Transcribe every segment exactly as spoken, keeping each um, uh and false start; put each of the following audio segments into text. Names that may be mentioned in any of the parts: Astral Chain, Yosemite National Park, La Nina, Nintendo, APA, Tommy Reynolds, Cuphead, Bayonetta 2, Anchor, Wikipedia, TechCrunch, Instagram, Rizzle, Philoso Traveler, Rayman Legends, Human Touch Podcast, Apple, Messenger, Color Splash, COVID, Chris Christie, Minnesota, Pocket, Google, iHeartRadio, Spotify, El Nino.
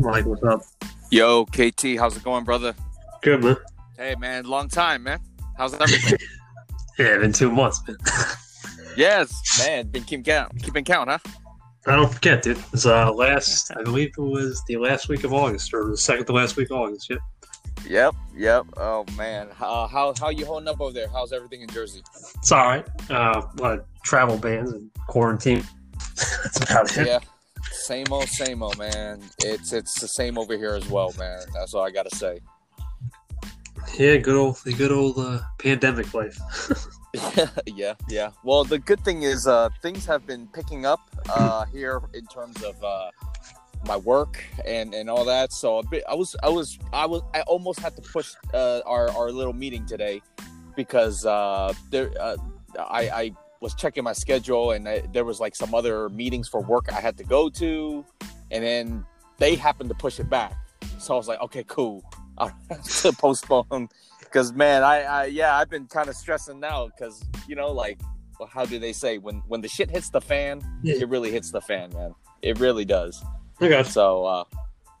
Mike, what's up? Yo, K T, how's it going, brother? Good, man. Hey, man, long time, man. How's everything? Yeah, been two months, man. Yes, man, been keeping count, keeping count, huh? I don't forget, dude. It was uh, last, I believe it was the last week of August, or the second to last week of August, yeah. Yep, yep. Oh, man. Uh, how how you holding up over there? How's everything in Jersey? It's all right. Uh, a lot of travel bans and quarantine. That's about it. Yeah. Same old, same old, man. It's it's the same over here as well, man. That's all I got to say. Yeah, good old, the good old uh, pandemic life. yeah, yeah. Well, the good thing is uh, things have been picking up uh, here in terms of... Uh, my work and, and all that. So a bit, I was I was I was I almost had to push uh, our our little meeting today because uh, there uh, I I was checking my schedule and I, there was like some other meetings for work I had to go to, and then they happened to push it back. So I was like, okay, cool, I'll have to postpone because man, I, I yeah I've been kind of stressing now because you know like well, how do they say when when the shit hits the fan, yeah. It really hits the fan, man. It really does. Okay. So, uh,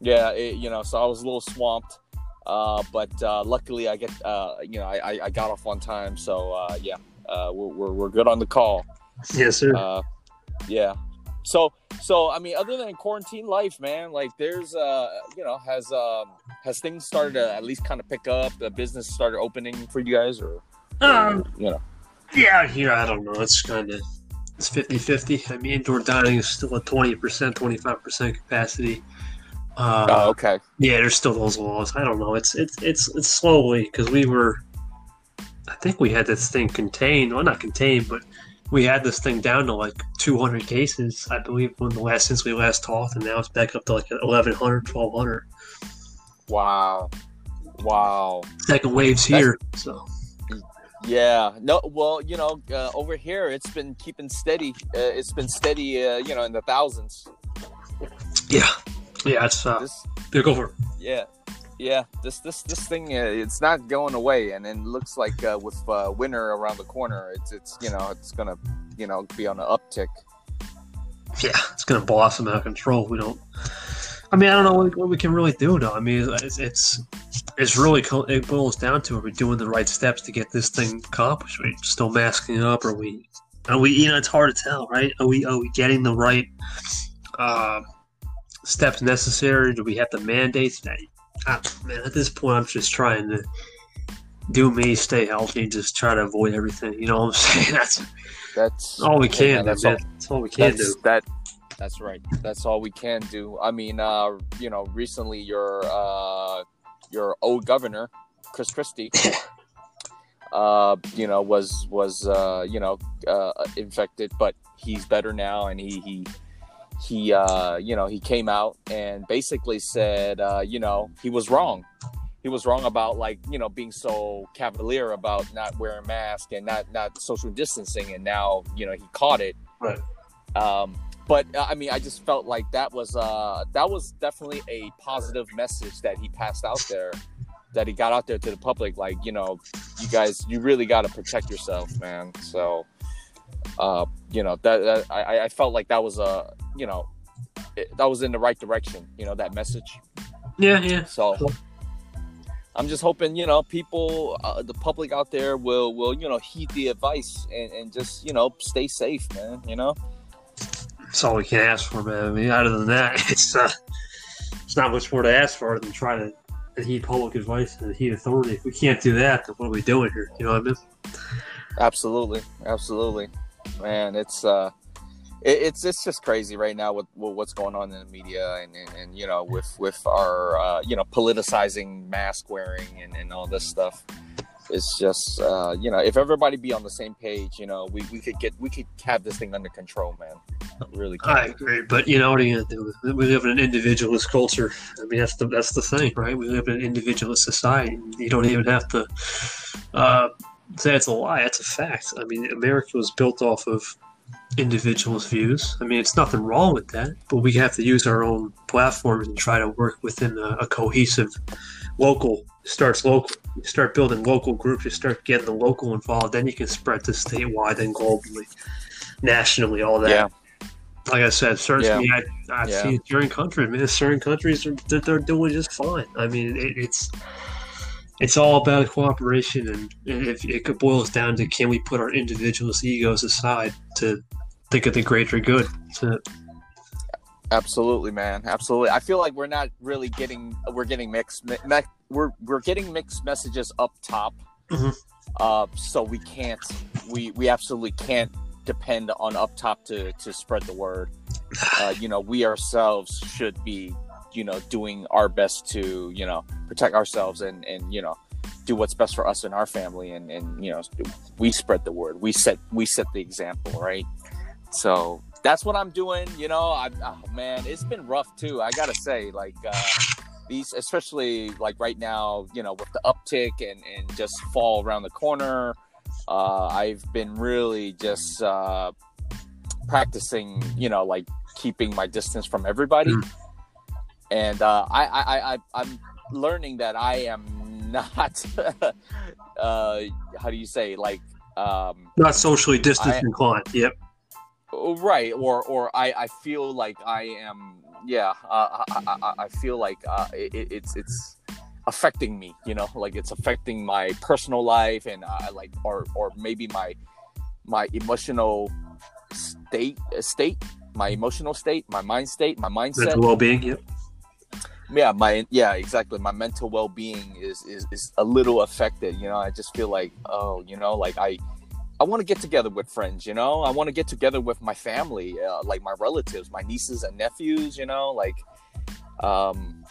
yeah, it, you know, so I was a little swamped, uh, but uh, luckily I get, uh, you know, I, I got off on time. So, uh, yeah, uh, we're, we're we're good on the call. Yes, sir. Uh, yeah. So, so I mean, other than quarantine life, man, like there's, uh, you know, has um, has things started to at least kind of pick up? The business started opening for you guys, or, or um, you know? Yeah, here I don't know. It's kind of. It's fifty-fifty. I mean, indoor dining is still at twenty percent, twenty-five percent capacity. Uh, oh, okay. Yeah, there's still those laws. I don't know. It's it's it's it's slowly, because we were, I think we had this thing contained. Well, not contained, but we had this thing down to like two hundred cases, I believe, when the last since we last talked, and now it's back up to like eleven hundred, twelve hundred. Wow. Wow. Second wave's here, That's- so... Yeah, no, well, you know, uh, over here it's been keeping steady. Uh, it's been steady, uh, you know, in the thousands. Yeah, yeah, it's uh, this, big over. Yeah, yeah, this this this thing, uh, it's not going away, and it looks like uh, with uh, winter around the corner, it's it's you know it's gonna you know be on an uptick. Yeah, it's gonna blossom out of control. We don't. I mean, I don't know what, what we can really do, though. I mean, it's it's, it's really co- it boils down to, are we doing the right steps to get this thing accomplished? Are we still masking it up? Are we? Are we? You know, it's hard to tell, right? Are we? Are we getting the right uh, steps necessary? Do we have to mandate that? I, man, at this point, I'm just trying to do me, stay healthy, just try to avoid everything. You know what I'm saying? That's that's all we can. Yeah, that's, all, that's all we can that's, do. That. That's right. That's all we can do. I mean, uh, you know, recently your uh, your old governor, Chris Christie, uh, you know, was was uh, you know uh, infected, but he's better now, and he he he uh, you know he came out and basically said, uh, you know, he was wrong. He was wrong about like you know being so cavalier about not wearing masks and not not social distancing, and now you know he caught it. Right. Um, But I mean, I just felt like that was uh, that was definitely a positive message that he passed out there, that he got out there to the public. Like, you know, you guys, you really got to protect yourself, man. So, uh, you know, that, that I, I felt like that was a uh, you know it, that was in the right direction. You know, that message. Yeah, yeah. So cool. I'm just hoping you know people, uh, the public out there will will you know heed the advice and, and just you know stay safe, man. You know. That's all we can ask for, man. I mean, other than that, it's uh, it's not much more to ask for than try to heed public advice and heed authority. If we can't do that, then what are we doing here? You know what I mean? Absolutely, absolutely, man. It's uh, it, it's it's just crazy right now with, with what's going on in the media and, and, and you know with with our uh, you know politicizing mask wearing and, and all this stuff. It's just uh, you know, if everybody be on the same page, you know, we, we could get we could have this thing under control, man. Really, I agree, but you know what are you gonna do? We live in an individualist culture. I mean, that's the that's the thing, right? We live in an individualist society. You don't even have to uh, say it's a lie. It's a fact. I mean, America was built off of individualist views. I mean, it's nothing wrong with that, but we have to use our own platforms and try to work within a, a cohesive local. Starts local. You start building local groups. You start getting the local involved. Then you can spread this statewide and globally, nationally, all that. Yeah. Like I said, certainly yeah. I, I yeah. see certain countries. I mean, certain countries are, they're doing just fine. I mean, it, it's it's all about cooperation, and if it boils down to can we put our individualist egos aside to think of the greater good. So, absolutely, man. Absolutely. I feel like we're not really getting we're getting mixed me- we're we're getting mixed messages up top. Mm-hmm. Uh, so we can't we we absolutely can't depend on up top to, to spread the word. Uh, you know, we ourselves should be, you know, doing our best to, you know, protect ourselves and, and, you know, do what's best for us and our family. And, and, you know, we spread the word, we set, we set the example. Right. So that's what I'm doing. You know, I, oh, man, it's been rough too. I gotta say, like, uh, these, especially like right now, you know, with the uptick and, and just fall around the corner, Uh, I've been really just uh, practicing, you know, like keeping my distance from everybody. Mm. And uh, I, I, I, I'm learning that I am not, uh, how do you say, like... Um, not socially distance inclined, yep. Right, or or I, I feel like I am, yeah, uh, I, I, I feel like uh, it, it's it's... affecting me, you know, like it's affecting my personal life and I uh, like, or, or maybe my, my emotional state, state, my emotional state, my mind state, my mindset, mental well-being. Yep. Yeah. My, yeah, exactly. My mental well-being is, is, is a little affected, you know. I just feel like, oh, you know, like I, I want to get together with friends, you know, I want to get together with my family, uh, like my relatives, my nieces and nephews, you know, like, um,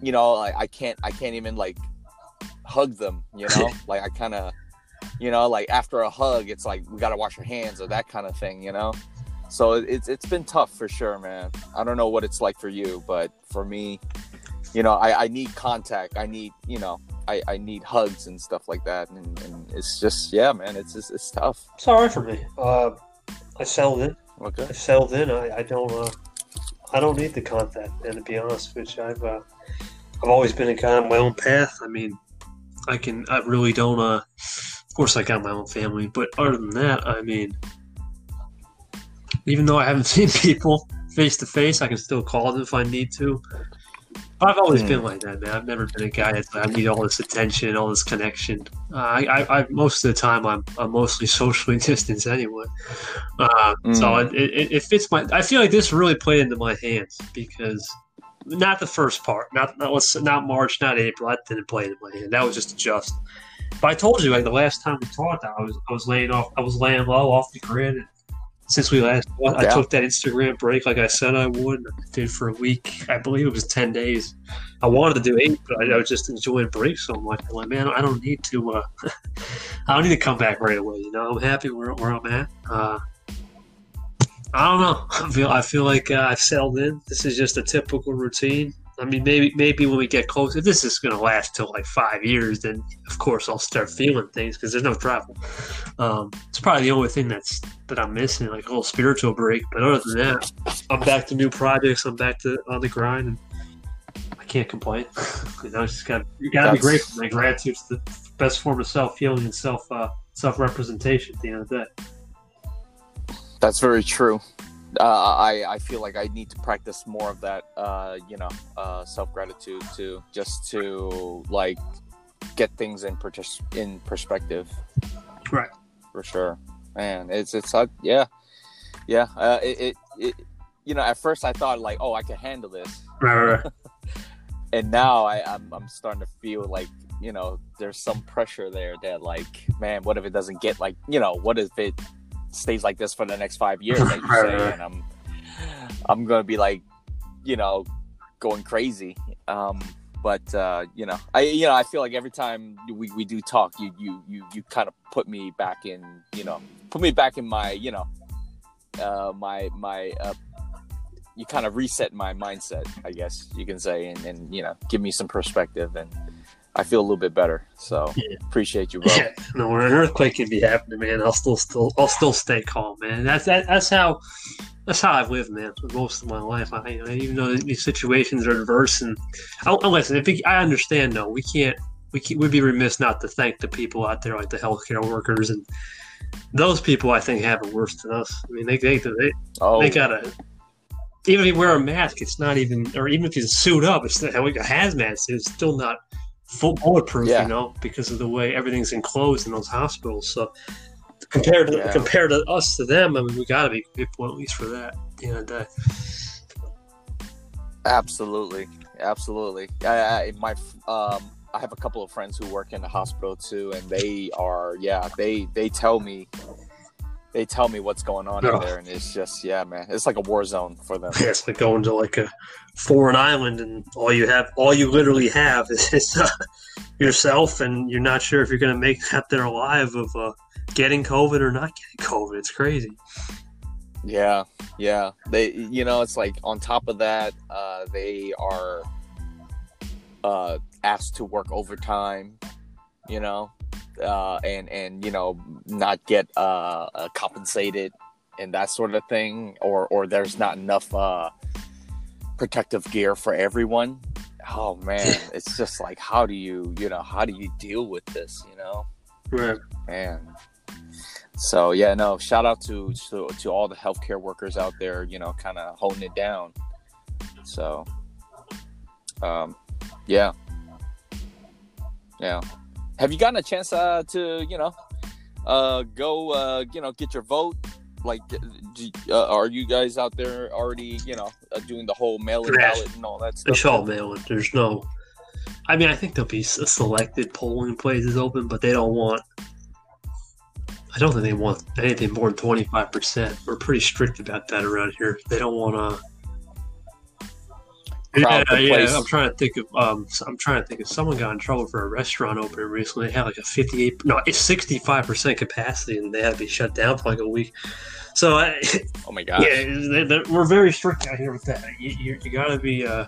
you know, I, I can't, I can't even like hug them, you know, like I kind of, you know, like after a hug, it's like, we got to wash our hands or that kind of thing, you know? So it's, it's been tough for sure, man. I don't know what it's like for you, but for me, you know, I, I need contact. I need, you know, I, I need hugs and stuff like that. And, and it's just, yeah, man, it's just, it's tough. It's all right for me. Uh, I settled in. Okay. I settled in. I, I don't, uh, I don't need the contact, and to be honest with you, I've uh, I've always been in kind of my own path. I mean, I can I really don't. Uh, of course, I got my own family, but other than that, I mean, even though I haven't seen people face to face, I can still call them if I need to. I've always mm. been like that, man. I've never been a guy that's like, I need all this attention, all this connection. Uh, I, I, I, most of the time, I'm, I'm mostly socially distanced anyway. Uh, mm. So it, it, it fits my. I feel like this really played into my hands because not the first part, not not let's, not March, not April. That didn't play into my hand. That was just a just. But I told you, like the last time we talked, I was I was laying off, I was laying low off the grid. And, Since we last, yeah. I took that Instagram break like I said I would. I did for a week. I believe it was ten days. I wanted to do eight, but I, I was just enjoying breaks so much. I'm like, man, I don't need to. Uh, I don't need to come back right away. You know, I'm happy where where I'm at. Uh, I don't know. I feel I feel like uh, I've settled in. This is just a typical routine. I mean, maybe maybe when we get close, if this is going to last till like five years, then of course I'll start feeling things because there's no travel. Um, it's probably the only thing that's that I'm missing, like a little spiritual break. But other than that, I'm back to new projects. I'm back to on the grind, and I can't complain. You know, just got you got to be grateful. Like gratitude's the best form of self healing and self uh, self representation at the end of the day. That's very true. Uh, I, I feel like I need to practice more of that, uh, you know, uh, self-gratitude too, just to like get things in per- in perspective. Right. For sure. Man, it's, it's, uh, yeah. Yeah. Uh, it, it, it, you know, at first I thought like, oh, I can handle this. Right, right, right. And now I, I'm, I'm starting to feel like, you know, there's some pressure there that like, man, what if it doesn't get like, you know, what if it stays like this for the next five years, like you say, and I'm, I'm gonna be like, you know, going crazy. Um, but uh, you know, I, you know, I feel like every time we, we do talk, you, you, you, you kind of put me back in, you know, put me back in my, you know, uh, my, my, uh, you kind of reset my mindset, I guess you can say, and, and you know, give me some perspective, and I feel a little bit better, so yeah. Appreciate you, bro. Yeah. No, when an earthquake can be happening, man, I'll still, still, I'll still stay calm, man. That's that, that's how, that's how I've lived, man, for most of my life. I, you know, even though these situations are adverse, and I, listen, if it, I understand, though, we can't, we can't, we'd be remiss not to thank the people out there, like the healthcare workers, and those people I think have it worse than us. I mean, they, they, they, oh. they gotta, even if you wear a mask, it's not even, or even if you suit up, it's not, a hazmat suit, it's still not full bulletproof, yeah. you know, because of the way everything's enclosed in those hospitals. So compared to yeah. compared to us to them, I mean, we got to be equal, at least for that. You know, that. Absolutely, absolutely. I, I my um, I have a couple of friends who work in the hospital too, and they are yeah, they they tell me. They tell me what's going on oh. in there, and it's just, yeah, man, it's like a war zone for them. Yeah, it's like going to like a foreign island, and all you have, all you literally have is, is uh, yourself, and you're not sure if you're going to make it out there alive of uh, getting COVID or not getting COVID. It's crazy. Yeah, yeah. They, you know, it's like on top of that, uh, they are uh, asked to work overtime, you know. Uh, and, and, you know, not get uh, uh, compensated and that sort of thing, or, or there's not enough uh, protective gear for everyone. Oh, man, it's just like, how do you, you know, how do you deal with this, you know? Right. Man. So, yeah, no, shout out to, to, to all the healthcare workers out there, you know, kind of holding it down. So, um, yeah. Yeah. Have you gotten a chance uh, to, you know, uh, go, uh, you know, get your vote? Like, do, uh, are you guys out there already, you know, uh, doing the whole mail-in yeah. ballot and all that stuff? It's all mail-in. There's no... I mean, I think there'll be selected polling places open, but they don't want... I don't think they want anything more than twenty-five percent. We're pretty strict about that around here. They don't want to... Yeah, yeah, I'm trying to think of. Um, I'm trying to think of. Someone got in trouble for a restaurant opening recently. They had like a fifty-eight, no, it's sixty-five percent capacity, and they had to be shut down for like a week. So, I, oh my gosh, yeah, they, they, we're very strict out here with that. You, you, you gotta be. Uh,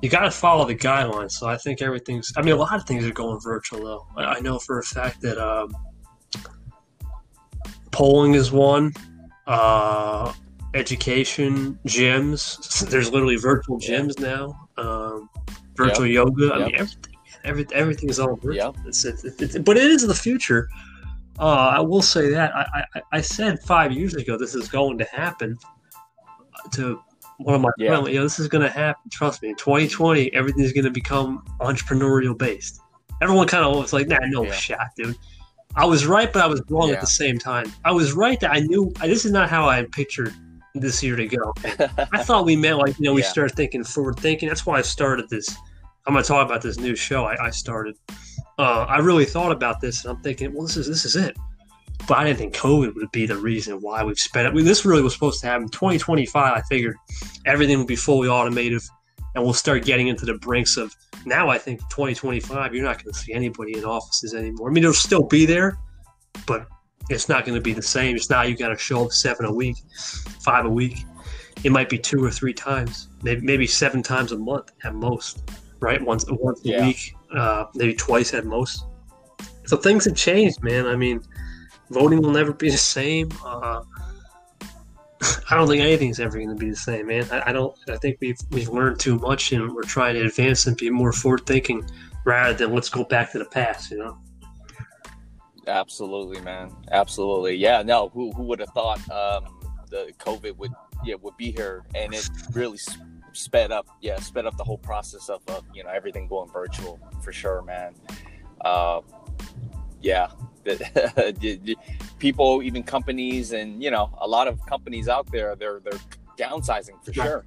you gotta follow the guidelines. So I think everything's. I mean, a lot of things are going virtual though. I, I know for a fact that um, polling is one. Uh, Education, gyms. There's literally virtual gyms yeah. now. Um, virtual yep. yoga. I yep. mean, everything. Every, everything is all virtual. Yep. It's, it's, it's, but it is the future. Uh, I will say that. I, I, I said five years ago this is going to happen. To one of my yeah. friends, you know, this is going to happen. Trust me. In twenty twenty, everything's going to become entrepreneurial based. Everyone kind of was like, "Nah, no yeah. shot, dude." I was right, but I was wrong yeah. at the same time. I was right that I knew I, this is not how I pictured this year to go. I thought we meant like, you know, we yeah. start thinking forward thinking. That's why I started this. I'm going to talk about this new show I, I started. Uh, I really thought about this, and I'm thinking, well, this is this is it. But I didn't think COVID would be the reason why we've sped up. I mean, this really was supposed to happen. twenty twenty-five, I figured everything would be fully automated, and we'll start getting into the brinks of now. I think twenty twenty-five, you're not going to see anybody in offices anymore. I mean, it'll still be there, but it's not going to be the same. It's not, you got to show up seven a week, five a week. It might be two or three times, maybe, maybe seven times a month at most, right? Once, once yeah. a week, uh, maybe twice at most. So things have changed, man. I mean, voting will never be the same. Uh, I don't think anything's ever going to be the same, man. I, I don't. I think we've we've learned too much, and we're trying to advance and be more forward thinking rather than let's go back to the past. You know. Absolutely, man. Absolutely, yeah. No, who who would have thought um, the COVID would yeah would be here, and it really sped up yeah sped up the whole process of, of you know everything going virtual for sure, man. Uh, yeah. People, even companies, and you know, a lot of companies out there, they're they're downsizing for sure.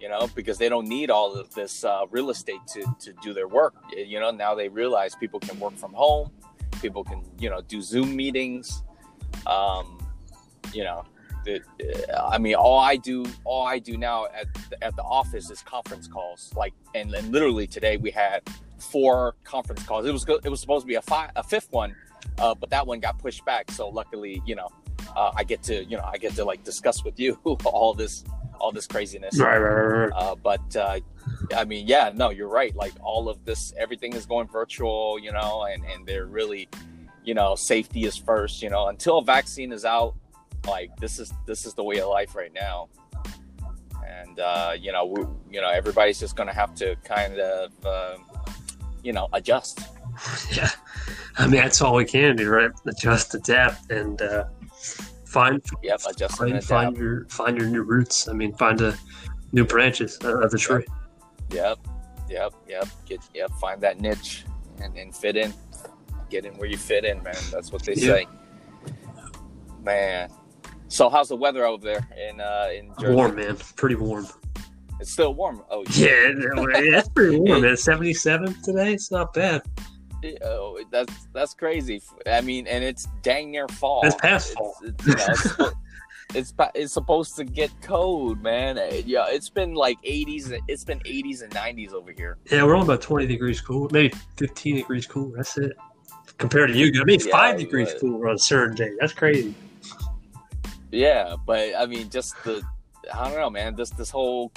You know, because they don't need all of this uh, real estate to to do their work. You know, now they realize people can work from home, people can you know do Zoom meetings. Um, you know, the, I mean, all I do, all I do now at the, at the office is conference calls. Like, and, and literally today we had four conference calls. It was it was supposed to be a fi- a fifth one. Uh, but that one got pushed back. So luckily, you know, uh, I get to, you know, I get to like discuss with you all this, all this craziness. Right, right, right. Uh, but uh, I mean, yeah, no, you're right. Like all of this, everything is going virtual, you know, and, and they're really, you know, safety is first, you know, until a vaccine is out. Like this is, this is the way of life right now. And, uh, you know, we, you know, everybody's just going to have to kind of, uh, you know, adjust. Yeah, I mean, that's all we can do, right? Adjust, adapt, and uh, find yeah, find, find your find your new roots. I mean, find a new branches of the tree. Yep, yep, yep. Get yep. Find that niche and, and fit in. Get in where you fit in, man. That's what they yeah. say. Man, so how's the weather over there in uh, in Jersey? Warm, man. Pretty warm. It's still warm. Oh yeah, yeah that's pretty warm, man. seventy-seven today. It's not bad. Oh, that's that's crazy. I mean, and it's dang near fall. It's past fall. It's, it's, you know, it's, it's it's supposed to get cold, man. Yeah, it's been like eighties. It's been eighties and nineties over here. Yeah, we're only about twenty degrees cool, maybe fifteen degrees cool. That's it. Compared to you, I mean, it's yeah, five degrees but, cooler on a certain day. That's crazy. Yeah, but I mean, just the I don't know, man. This this whole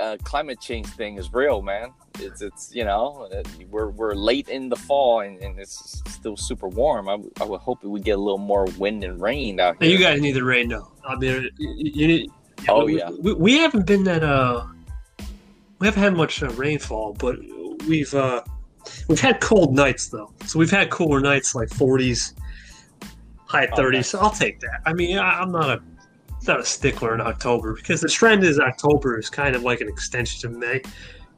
uh, climate change thing is real, man. It's it's you know it, we're we're late in the fall and, and it's still super warm. I, I would hope we get a little more wind and rain out here. Hey, you guys need the rain though. I mean, you, you need, yeah, oh we, yeah, we, we haven't been that uh we haven't had much uh, rainfall, but we've uh we've had cold nights though. So we've had cooler nights like forties, high thirties. So I'll take that. I mean, I, I'm not a not a stickler in October because the trend is October is kind of like an extension of May.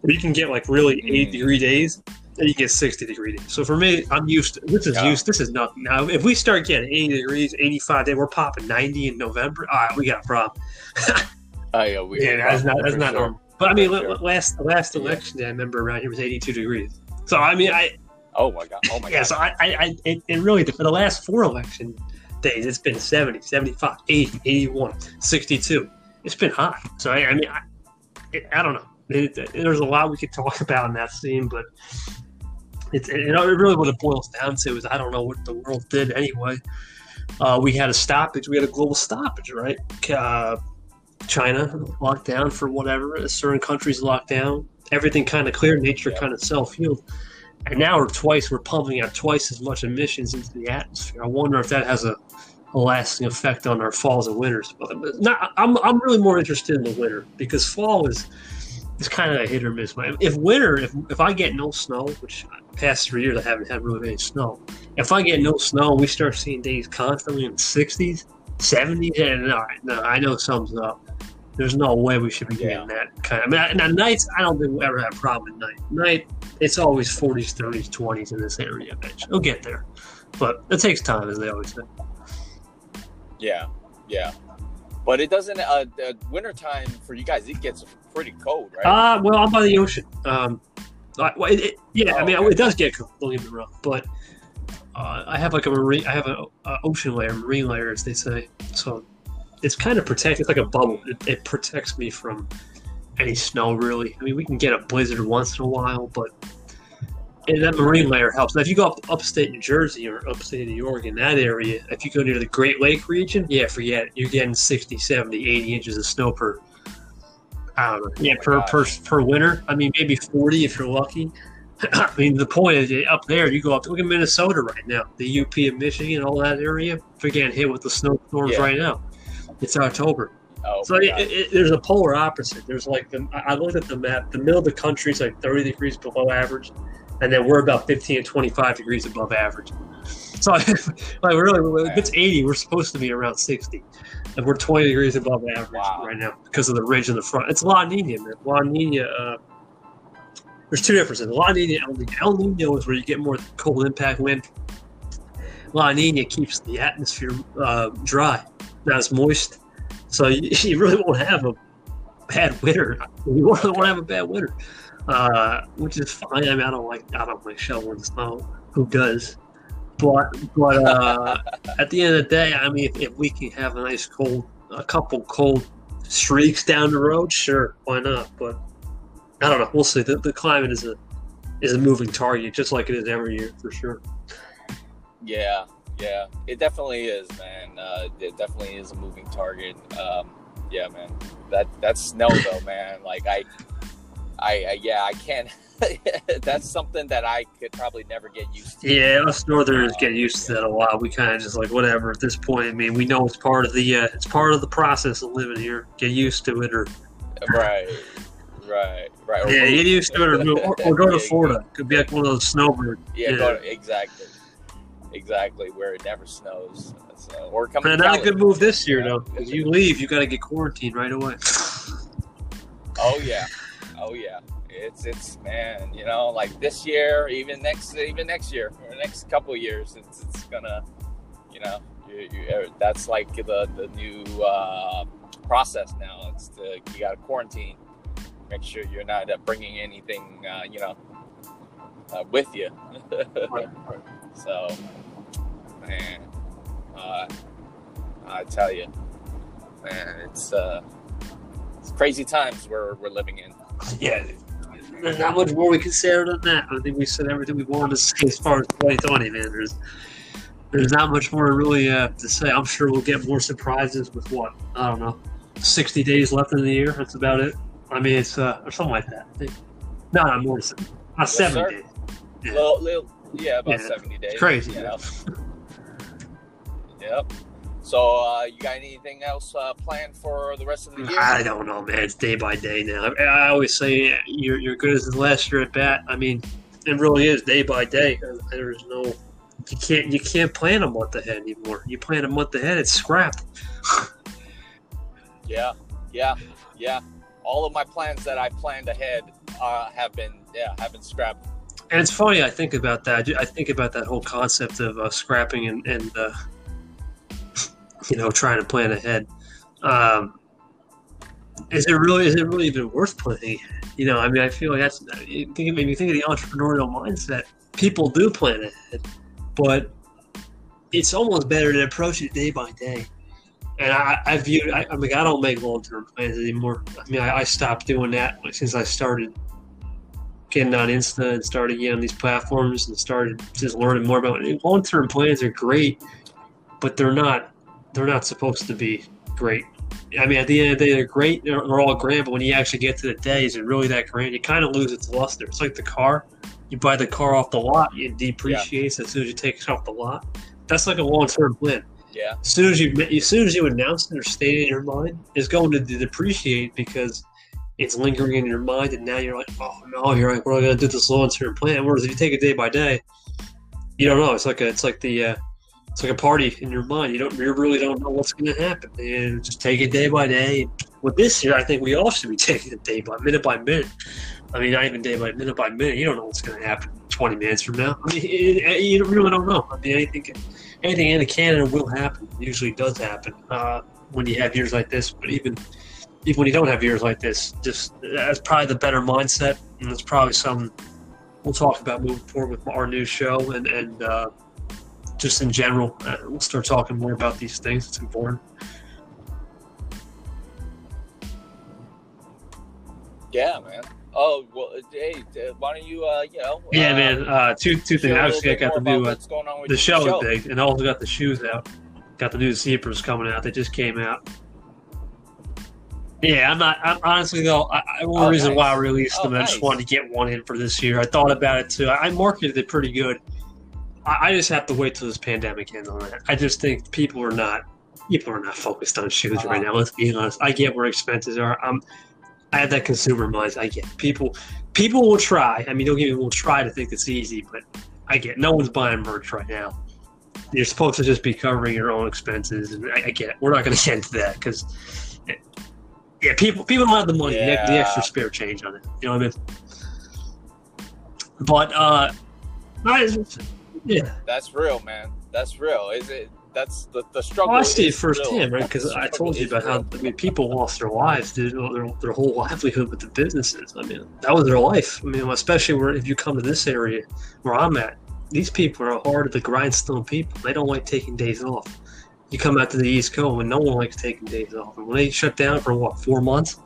You can get like really eighty degree days, and you get sixty degree days. So for me, I'm used to this. Is yeah. used. This is nothing. Now, if we start getting eighty degrees, eighty-five, day, we're popping ninety in November. All right, we got a problem. oh yeah, we. Yeah, that's not that's not sure. normal. But I mean, sure. last last election yeah. day, I remember around here was eighty-two degrees. So I mean, I. Oh my god! Oh my yeah, god! Yeah, so I, I, I it, it really for the last four election days, it's been seventy, seventy-five, eighty, eighty-one, sixty-two. It's been hot. So I, I mean, I, it, I don't know. It, it, there's a lot we could talk about in that scene, but it's it, it really what it boils down to is I don't know what the world did anyway. Uh, we had a stoppage, we had a global stoppage, right? Uh, China locked down for whatever, certain countries locked down, everything kind of cleared, nature yeah. kind of self-healed, and now we're twice, we're pumping out twice as much emissions into the atmosphere. I wonder if that has a, a lasting effect on our falls and winters. But not, I'm I'm really more interested in the winter because fall is. It's kind of a hit or miss. If winter, if if I get no snow, which past three years I haven't had really any snow. If I get no snow, we start seeing days constantly in the sixties, seventies, and no, no, I know something's up. There's no way we should be getting yeah. that kind of. I mean, now nights, I don't think we'll ever have a problem at night. Night, it's always forties, thirties, twenties in this area. Eventually, we'll get there, but it takes time, as they always say. Yeah, yeah. But it doesn't. Uh, uh, winter time for you guys, it gets pretty cold, right? Uh well, I'm by the ocean. Um, I, well, it, it, yeah, oh, I mean, okay. it does get cold. Don't get me wrong, but uh, I have like a marine. I have an ocean layer, marine layer, as they say. So it's kind of protected. It's like a bubble. It, it protects me from any snow, really. I mean, we can get a blizzard once in a while, but and that marine layer helps. Now, if you go up upstate New Jersey or upstate New York in that area, if you go near the Great Lake region, yeah, forget it. You're getting sixty, seventy, eighty inches of snow per, I don't know, yeah, oh per, per per winter. I mean, maybe forty if you're lucky. I mean, the point is, up there, you go up, look at Minnesota right now, the U P of Michigan, all that area, they're getting hit with the snowstorms yeah. right now. It's October. Oh, so it, it, there's a polar opposite. There's like, the, I looked at the map, the middle of the country is like thirty degrees below average. And then we're about fifteen to twenty-five degrees above average. So, like, really, if it's eighty, we're supposed to be around sixty. And we're twenty degrees above average wow. right now because of the ridge in the front. It's La Nina, man. La Nina, uh, there's two differences. La Nina and El Nino. El Nino is where you get more cold impact wind. La Nina keeps the atmosphere uh, dry, not as moist. So, you, you really won't have a bad winter. You won't have a bad winter. Uh, which is fine. I mean, I don't like I don't like shoveling snow. Who does? But but uh, at the end of the day, I mean, if, if we can have a nice cold, a couple cold streaks down the road, sure, why not? But I don't know. We'll see. The, the climate is a is a moving target, just like it is every year for sure. Yeah, yeah, it definitely is, man. Uh, it definitely is a moving target. Um, yeah, man. That that snow though, man. Like I. I, I yeah, I can't. That's something that I could probably never get used to. Yeah, us Northerners get used to that a lot. We kind of just like whatever at this point. I mean, we know it's part of the uh, it's part of the process of living here. Get used to it, or right, right, right. Or yeah, move. Get used to it, or, or, or go to Florida. Could be like one of those snowbirds. Yeah, yeah. Go to, exactly. exactly where it never snows. So, or come to not Cali. A good move this year, yeah, though. Because you leave, you got to get quarantined right away. Oh yeah, oh yeah. It's it's man, you know, like this year, even next, even next year, or next couple of years, it's it's gonna, you know, you, you, that's like the the new uh, process now. It's the, you got to quarantine, make sure you're not bringing anything, uh, you know, uh, with you. Right, right. So, man. Uh, I tell you, man, it's uh, it's crazy times we're we're living in. Yeah, there's not much more we can say other than that. I think we said everything we wanted to say as far as twenty twenty, man. There's there's not much more really uh, to say. I'm sure we'll get more surprises with what I don't know, sixty days left in the year. That's about it. I mean, it's uh, or something like that. I think. No, not more than not yes, seventy sir. Days. Yeah, little, little, yeah about yeah, seventy days. It's crazy. You know? Yep. So, uh, you got anything else uh, planned for the rest of the year? I don't know, man. It's day by day now. I, I always say you're, you're good as the last year at bat. I mean, it really is day by day. There's no, you can't you can't plan a month ahead anymore. You plan a month ahead, it's scrapped. Yeah, yeah, yeah. All of my plans that I planned ahead uh, have been yeah have been scrapped. And it's funny. I think about that. I think about that whole concept of uh, scrapping and and. Uh, You know, trying to plan ahead. Um, is it really? Is it really even worth planning? You know, I mean, I feel like that's. I think it made me think of the entrepreneurial mindset. People do plan ahead, but it's almost better to approach it day by day. And I, I view. I, I mean, I don't make long-term plans anymore. I mean, I, I stopped doing that since I started getting on Insta and started getting on these platforms and started just learning more about it. Long-term plans are great, but they're not. They're not supposed to be great. I mean, at the end of the day, they're great. They're, they're all grand, but when you actually get to the day, is it really that grand? It kind of loses its luster. It's like the car. You buy the car off the lot, it depreciates yeah. as soon as you take it off the lot. That's like a long-term plan. Yeah. As soon as you, as soon as you announce it or state it in your mind, it's going to depreciate because it's lingering in your mind, and now you're like, oh no, you're like, we're going to do this long-term plan. Whereas if you take it day by day, you don't know. It's like a, it's like the. Uh, It's like a party in your mind. You don't, you really don't know what's going to happen. And just take it day by day. With this year, I think we all should be taking it day by minute by minute. I mean, not even day by minute by minute. You don't know what's going to happen twenty minutes from now. I mean, it, you really don't know. I mean, anything, anything in the canon will happen. It usually does happen uh, when you have years like this. But even, even when you don't have years like this, just that's probably the better mindset. And that's probably something we'll talk about moving forward with our new show and and. Uh, Just in general, uh, we'll start talking more about these things. It's important. Yeah, man. Oh well, hey, why don't you, uh, you know? Yeah, uh, man. Uh, two two things. Obviously, I got the new uh, the show, show. Big, and also got the shoes out. Got the new zebras coming out. They just came out. Yeah, I'm not. I'm honestly though, I, I one oh, reason nice. why I released oh, them. Nice. I just wanted to get one in for this year. I thought about it too. I, I marketed it pretty good. I just have to wait till this pandemic ends on that. I just think people are not people are not focused on shoes uh-huh. right now. Let's be honest. I get where expenses are. I'm, I have that consumer mindset. I get people people will try. I mean, don't get me wrong, will try to think it's easy, but I get no one's buying merch right now. You're supposed to just be covering your own expenses, and I, I get it. We're not going to get into that because yeah, people people don't have the money, yeah. the, the extra spare change on it. You know what I mean? But uh, I. Yeah, that's real, man. That's real. Is it? That's the the struggle. Well, I see it firsthand, right? Because I told you about how I mean, people lost their lives, dude. Their their whole livelihood with the businesses. I mean, that was their life. I mean, especially where if you come to this area where I'm at, these people are hard at the grindstone people. They don't like taking days off. You come out to the East Coast, and no one likes taking days off. And when they shut down for what four months,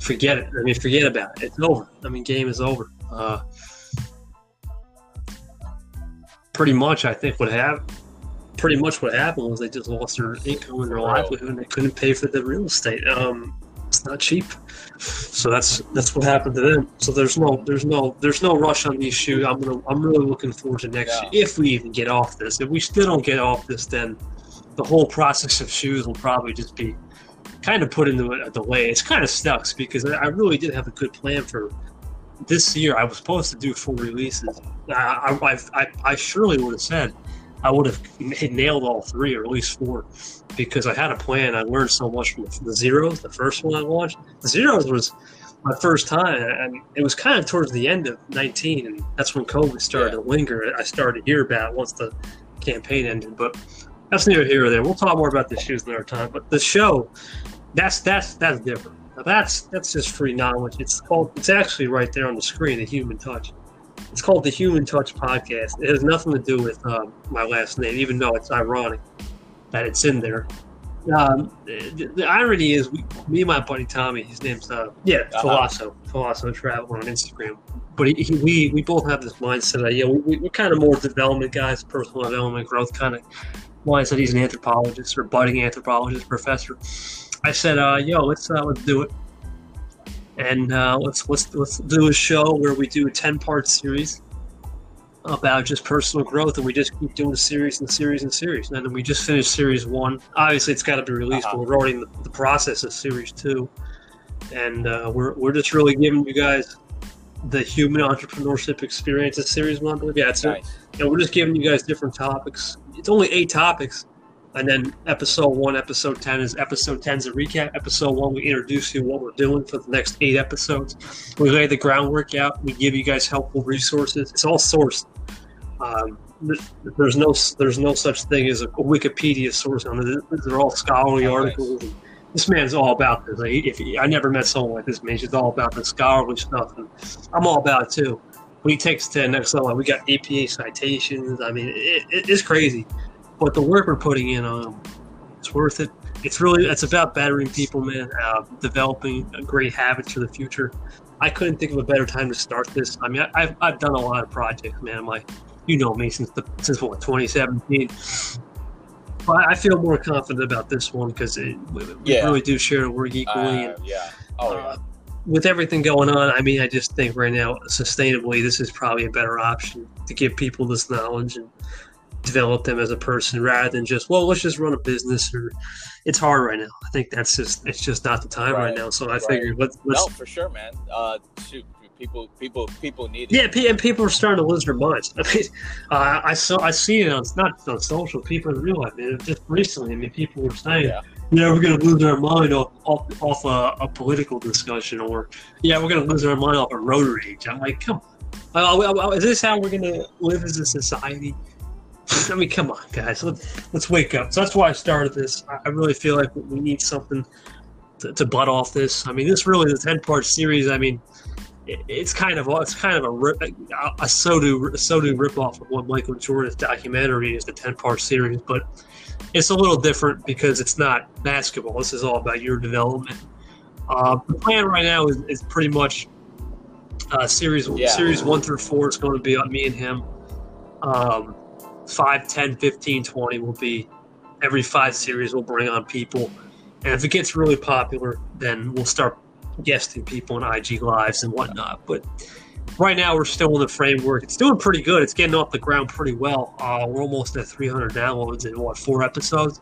forget it. I mean, forget about it. It's over. I mean, game is over. Uh, Pretty much, I think what happened. Pretty much what happened was they just lost their income and their livelihood, and they couldn't pay for the real estate. Um, it's not cheap, so that's that's what happened to them. So there's no there's no there's no rush on these shoes. I'm gonna I'm really looking forward to next yeah. year if we even get off this. If we still don't get off this, then the whole process of shoes will probably just be kind of put into a delay. It's kind of sucks because I really did have a good plan for this year I was supposed to do four releases. I I, I, I surely would have said I would have nailed all three, or at least four, because I had a plan. I learned so much from the Zeros, the first one I launched. The Zeros was my first time, and it was kind of towards the end of nineteen, and that's when COVID started yeah. to linger. I started to hear about it once the campaign ended, but that's neither here or there. We'll talk more about the shoes another time. But the show, that's that's that's different. Now that's that's just free knowledge. It's called. It's actually right there on the screen. The Human Touch. It's called the Human Touch Podcast. It has nothing to do with um, my last name, even though it's ironic that it's in there. Um, the, the irony is, we, me and my buddy Tommy. His name's uh, yeah, uh-huh. Philoso Philoso Traveler on Instagram. But he, he, we we both have this mindset that yeah, we, we're kind of more development guys, personal development, growth kind of. Well, I said he's an anthropologist or budding anthropologist professor. I said, uh, "Yo, let's uh, let's do it, and uh, let's let's let's do a show where we do a ten-part series about just personal growth, and we just keep doing series and series and series. And then we just finished series one. Obviously, it's got to be released, uh-huh. but we're already in the, the process of series two, and uh, we're we're just really giving you guys the human entrepreneurship experience. It's series one, I believe. Yeah, that's nice. It. And we're just giving you guys different topics." It's only eight topics, and then episode one, episode ten is episode ten is a recap. Episode one, we introduce you to what we're doing for the next eight episodes. We lay the groundwork out. We give you guys helpful resources. It's all sourced. Um, there's no there's no such thing as a Wikipedia source. I mean, they're all scholarly oh, articles. Nice. This man's all about this. Like, if he, I never met someone like this man. He's all about the scholarly stuff, and I'm all about it too. We take it to the next level. We got A P A citations. I mean, it, it, it's crazy. But the work we're putting in on them, it's worth it. It's really, it's about bettering people, man, uh, developing great habits for the future. I couldn't think of a better time to start this. I mean, I, I've, I've done a lot of projects, man. I'm like, you know me, since, the, since what, twenty seventeen. But I feel more confident about this one because we yeah. really do share the work equally. Uh, and, yeah. Oh, uh, yeah. With everything going on, I mean, I just think right now, sustainably, this is probably a better option to give people this knowledge and develop them as a person rather than just, well, let's just run a business. Or it's hard right now. I think that's just, it's just not the time right, right now. So I right. figured let's, let's... No, for sure, man. Uh, shoot, people, people, people need it. Yeah, and people are starting to lose their minds. I mean, uh, I saw, I see it on, it's not on social, people in real life, man. Just recently, I mean, people were saying... Yeah. Yeah, we're going to lose our mind off off, off a, a political discussion, or yeah, we're going to lose our mind off a road rage. I'm like, come on, is this how we're going to live as a society? I mean, come on, guys, let's, let's wake up. So that's why I started this. I really feel like we need something to, to butt off this. I mean, this really is a ten-part series. I mean, it, it's kind of it's kind of a rip, a, a so do so do ripoff of what Michael Jordan's documentary is, the ten-part series, but. It's a little different because it's not basketball. This is all about your development. Uh, the plan right now is, is pretty much uh, series yeah. series one through four. It's going to be on me and him. Um, five, ten, fifteen, twenty will be every five series we'll bring on people. And if it gets really popular, then we'll start guesting people on I G Lives and whatnot. But right now we're still in the framework. It's doing pretty good. It's getting off the ground pretty well. Uh, we're almost at three hundred downloads in, what, four episodes?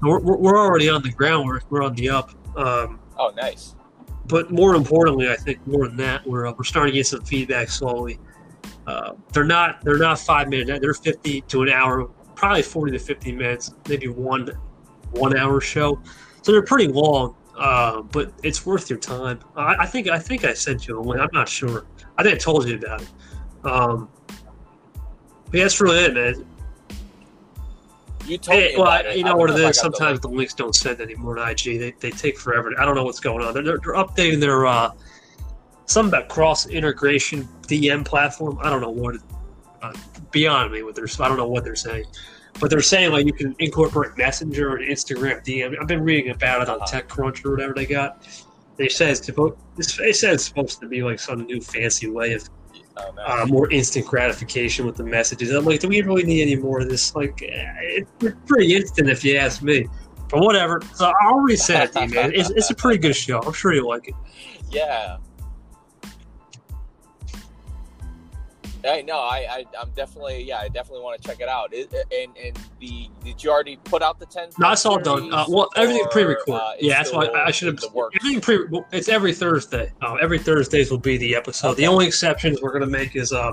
We're, we're already on the groundwork. We're on the up. Um, oh, nice. But more importantly, I think more than that, we're uh, we're starting to get some feedback slowly. Uh, they're not they're not five minutes. They're fifty to an hour, probably forty to fifty minutes, maybe one one hour show. So they're pretty long. Uh, but it's worth your time. I, I think I think I sent you a link. I'm not sure. I think I told you about it. Um, but yeah, that's really it, man. You told hey, me. Well, about I, it. You know what it is. Sometimes the links don't send anymore to I G. They they take forever. I don't know what's going on. They're they're, they're updating their uh, something about cross integration D M platform. I don't know what. Uh, beyond me with their. I don't know what they're saying. But they're saying like you can incorporate Messenger and Instagram D M. I've been reading about it on TechCrunch or whatever they got. They said it's supposed, they said it's supposed to be like some new fancy way of oh, uh, more instant gratification with the messages. I'm like, do we really need any more of this? Like, it's pretty instant if you ask me. But whatever. So I already said it to you, man. It's, it's a pretty good show. I'm sure you like it. Yeah. Hey, no, I, I, I'm definitely, yeah, I definitely want to check it out. It, and and the did you already put out the ten? No, it's all done. Uh, well, everything pre-recorded. Uh, yeah, that's why I, I should have. Everything pre. It's every Thursday. Uh, every Thursdays will be the episode. Okay. The only exceptions we're going to make is uh,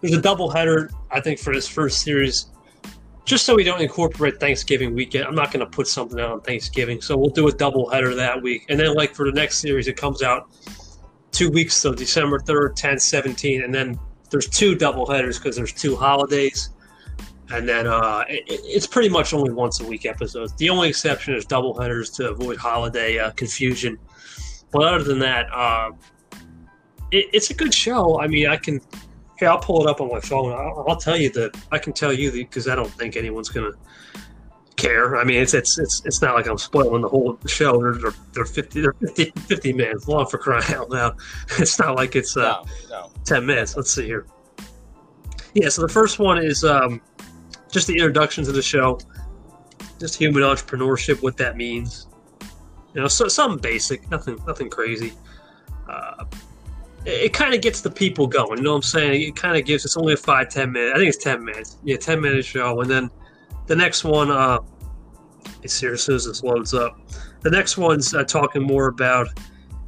there's a doubleheader. I think for this first series, just so we don't incorporate Thanksgiving weekend. I'm not going to put something out on Thanksgiving, so we'll do a doubleheader that week. And then, like for the next series, it comes out two weeks, so December third, tenth, seventeenth, and then. There's two doubleheaders because there's two holidays, and then uh, it, it's pretty much only once a week episodes. The only exception is doubleheaders to avoid holiday uh, confusion. But other than that, uh, it, it's a good show. I mean, I can here I'll pull it up on my phone. I'll, I'll tell you that I can tell you because I don't think anyone's gonna care. I mean, it's it's it's it's not like I'm spoiling the whole show. They're they're, they're fifty they're fifty, fifty minutes long for crying out loud. It's not like it's uh. No, no. ten minutes. Let's see here. Yeah, so the first one is um, just the introduction to the show, just human entrepreneurship, what that means. You know, so something basic, nothing, nothing crazy. Uh, it it kind of gets the people going. You know what I'm saying? It kind of gives. It's only a five, ten minute. I think it's ten minutes. Yeah, ten minute show. And then the next one. Uh, it's here as soon as this loads up. The next one's uh, talking more about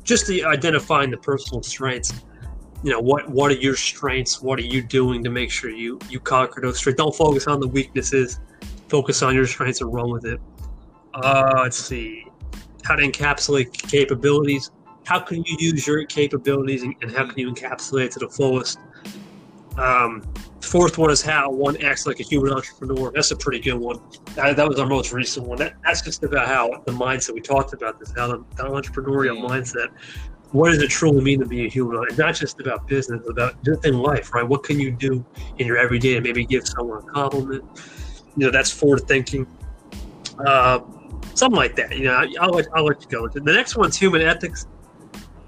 just the identifying the personal strengths. You know, what what are your strengths? What are you doing to make sure you, you conquer those strengths? Don't focus on the weaknesses. Focus on your strengths and run with it. Uh, let's see. How to encapsulate capabilities. How can you use your capabilities and, and how can you encapsulate it to the fullest? Um, fourth one is how one acts like a human entrepreneur. That's a pretty good one. That, that was our most recent one. That, that's just about how the mindset we talked about this, how the, the entrepreneurial mindset. What does it truly mean to be a human? It's not just about business, it's about just in life, right? What can you do in your everyday to maybe give someone a compliment? You know, that's forward thinking. Uh, something like that. You know, I, I'll, let, I'll let you go. The next one's human ethics.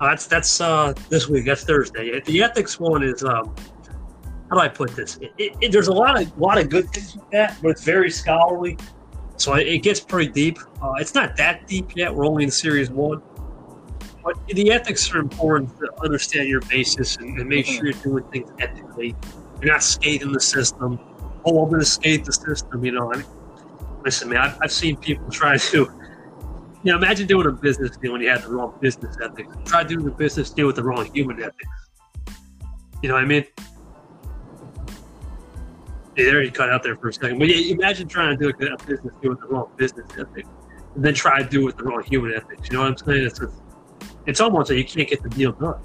Uh, that's that's uh, this week. That's Thursday. The ethics one is, um, how do I put this? It, it, it, there's a lot of lot of good things with that, but it's very scholarly. So it, it gets pretty deep. Uh, it's not that deep yet. We're only in series one. But the ethics are important to understand your basis and, and make mm-hmm. sure you're doing things ethically. You're not skating the system. Oh, I'm going to skate the system. You know, I mean, listen, man, I've, I've seen people try to, you know, imagine doing a business deal when you have the wrong business ethics. Try doing the business deal with the wrong human ethics. You know what I mean? Yeah, there you cut out there for a second. But yeah, imagine trying to do a business deal with the wrong business ethics and then try to do it with the wrong human ethics. You know what I'm saying? It's a, It's almost like you can't get the deal done.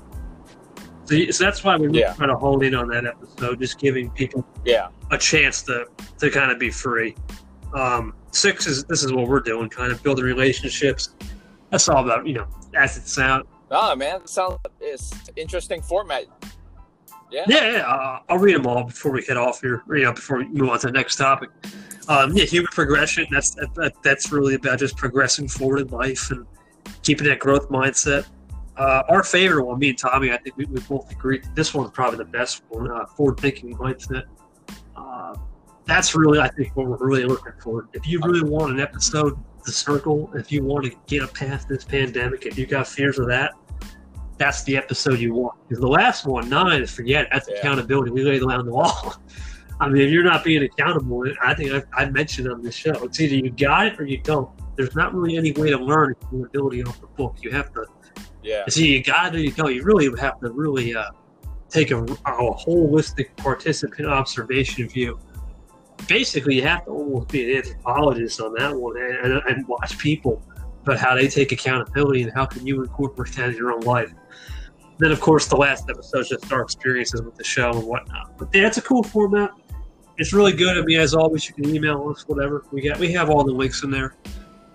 So, so that's why we're really yeah. trying to hold in on that episode, just giving people yeah. a chance to, to kind of be free. Um, six is this is what we're doing, kind of building relationships. That's all about, you know, as it sounds. Oh, man, it sounds it's interesting format. Yeah, yeah, yeah. Uh, I'll read them all before we head off here, you know, before we move on to the next topic. Um, yeah, human progression. That's that, that's really about just progressing forward in life and. Keeping that growth mindset. Uh, our favorite one, me and Tommy, I think we, we both agree that this one's probably the best one, uh, forward-thinking mindset. Uh, that's really, I think, what we're really looking for. If you really want an episode, the circle, if you want to get up past this pandemic, if you got fears of that, that's the episode you want. Because the last one, nine, is forget it. That's yeah. accountability. We laid it on the wall. I mean, if you're not being accountable, I think I, I mentioned on this show, it's either you got it or you don't. There's not really any way to learn accountability off the book. You have to, yeah. See, you got to, you know, you really have to really uh, take a, a holistic participant observation view. Basically, you have to almost be an anthropologist on that one and, and, and watch people about how they take accountability and how can you incorporate that in your own life. Then, of course, the last episode is just our experiences with the show and whatnot. But that's a cool format. It's really good. I mean, as always, you can email us, whatever we got. We have all the links in there.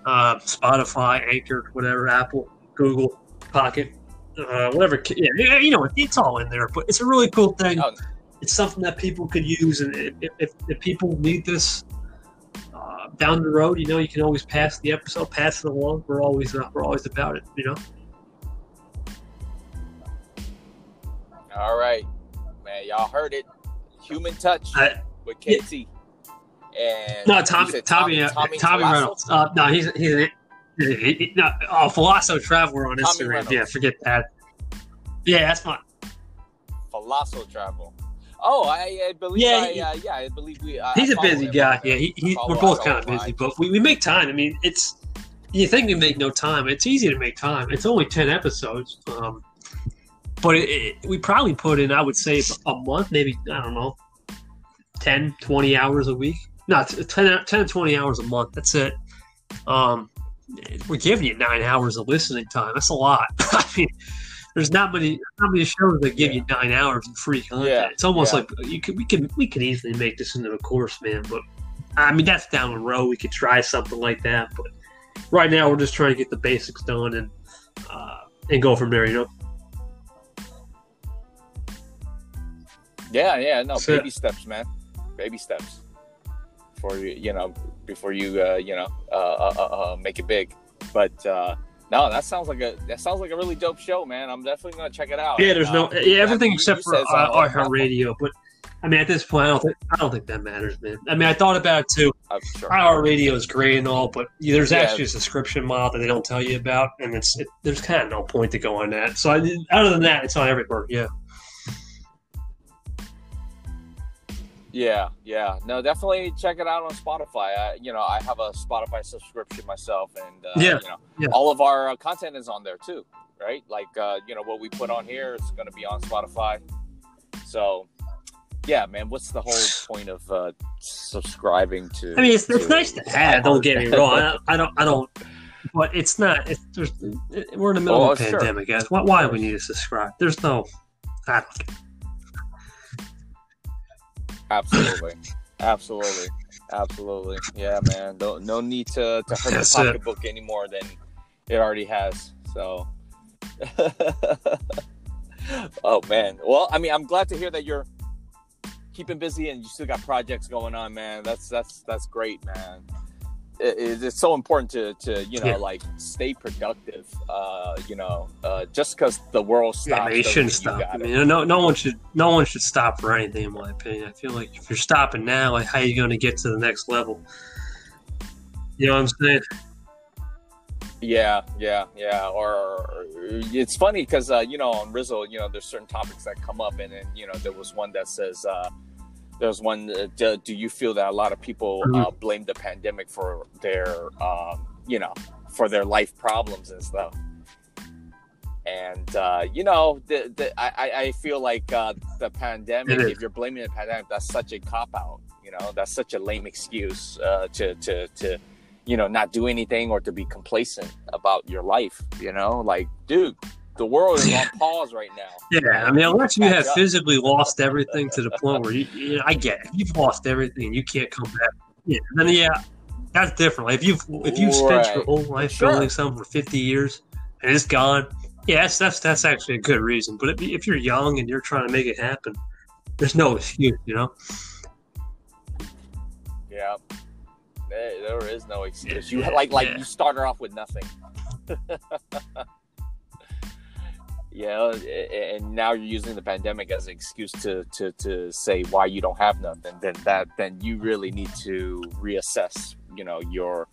Uh, Spotify, Anchor, whatever, Apple, Google, Pocket, uh, whatever. Yeah, you know, it's all in there, but it's a really cool thing. Oh. It's something that people could use, and if, if, if people need this uh, down the road, you know, you can always pass the episode, pass it along. We're always uh, we're always about it, you know. All right, man, y'all heard it. Human Touch I, with K T. Yeah. And no, Tommy, Tommy, Tommy, Tommy, Tommy Reynolds. Uh, no, he's he's a he, he, no, oh, Philoso Traveler on Tommy Instagram. Reynolds. Yeah, forget that. Yeah, that's my Philoso Travel. Oh, I, I believe. Yeah, I, he, uh, yeah, I believe we. Uh, he's a busy guy. Yeah, he, he, we're both kind of busy, but we, we make time. I mean, it's you think we make no time. It's easy to make time. It's only ten episodes, um, but it, it, we probably put in, I would say, a month, maybe I don't know, ten, twenty hours a week. No, ten, ten, twenty hours a month. That's it. Um, we're giving you nine hours of listening time. That's a lot. I mean. There's not many, not many shows that give yeah. you nine hours of free content. Yeah. It's almost yeah. like you could, we could, we could easily make this into a course, man. But I mean, that's down the road. We could try something like that. But right now, we're just trying to get the basics done and uh, and go from there. You know. Yeah, yeah, no, so, baby steps, man. Baby steps. Before you, you know, before you, uh, you know, uh, uh, uh, make it big, but. Uh, No, that sounds like a that sounds like a really dope show, man. I'm definitely gonna check it out. Yeah, there's uh, no yeah, everything except for uh, iHeartRadio, but I mean at this point, I don't think I don't think that matters, man. I mean, I thought about it too. Sure. iHeartRadio is great and all, but yeah, there's yeah. actually a subscription model that they don't tell you about, and it's it, there's kind of no point to go on that. So I, other than that, it's on everywhere. Yeah. Yeah, yeah. No, definitely check it out on Spotify. I, you know, I have a Spotify subscription myself, and uh, yeah, you know, yeah. all of our uh, content is on there too, right? Like, uh, you know, what we put on here is going to be on Spotify. So, yeah, man, what's the whole point of uh, subscribing to? I mean, it's, to, it's nice to have. Don't get me wrong. I, I don't. I don't. But it's not. It's, there's, it, we're in the middle oh, of a sure. pandemic, guys. Why, why do we need to subscribe? There's no. I don't. Absolutely, absolutely, absolutely. Yeah, man. No, no need to, to hurt That's the pocketbook it. anymore than it already has. So, oh man. Well, I mean, I'm glad to hear that you're keeping busy and you still got projects going on, man. That's that's that's great, man. It, it's so important to to you know yeah. like stay productive. Uh, you know, uh, just because the world stops, yeah, you shouldn't stop. You I mean, no, no one should. No one should stop for anything, in my opinion. I feel like if you're stopping now, like, how are you going to get to the next level? You know what I'm saying? Yeah, yeah, yeah. Or, or it's funny because uh, you know on Rizzle, you know, there's certain topics that come up, and then you know there was one that says. Uh, There's one, uh, do, do you feel that a lot of people uh, blame the pandemic for their, um, you know, for their life problems and stuff? And, uh, you know, the, the, I, I feel like uh, the pandemic, if you're blaming the pandemic, that's such a cop-out, you know, that's such a lame excuse uh, to, to, to, you know, not do anything or to be complacent about your life, you know, like, dude. The world is on pause right now. Yeah, I mean, unless you have physically lost everything to the point where you, you know, I get it. If you've lost everything and you can't come back, yeah, then yeah, that's different. Like if you've if you've right. spent your whole life sure. building something for fifty years and it's gone, yeah, that's that's, that's actually a good reason. But if, if you're young and you're trying to make it happen, there's no excuse, you know. Yeah, there is no excuse. Yeah, you like like yeah. you started off with nothing. Yeah, and now you're using the pandemic as an excuse to, to, to say why you don't have nothing. Then that then you really need to reassess, you know, your,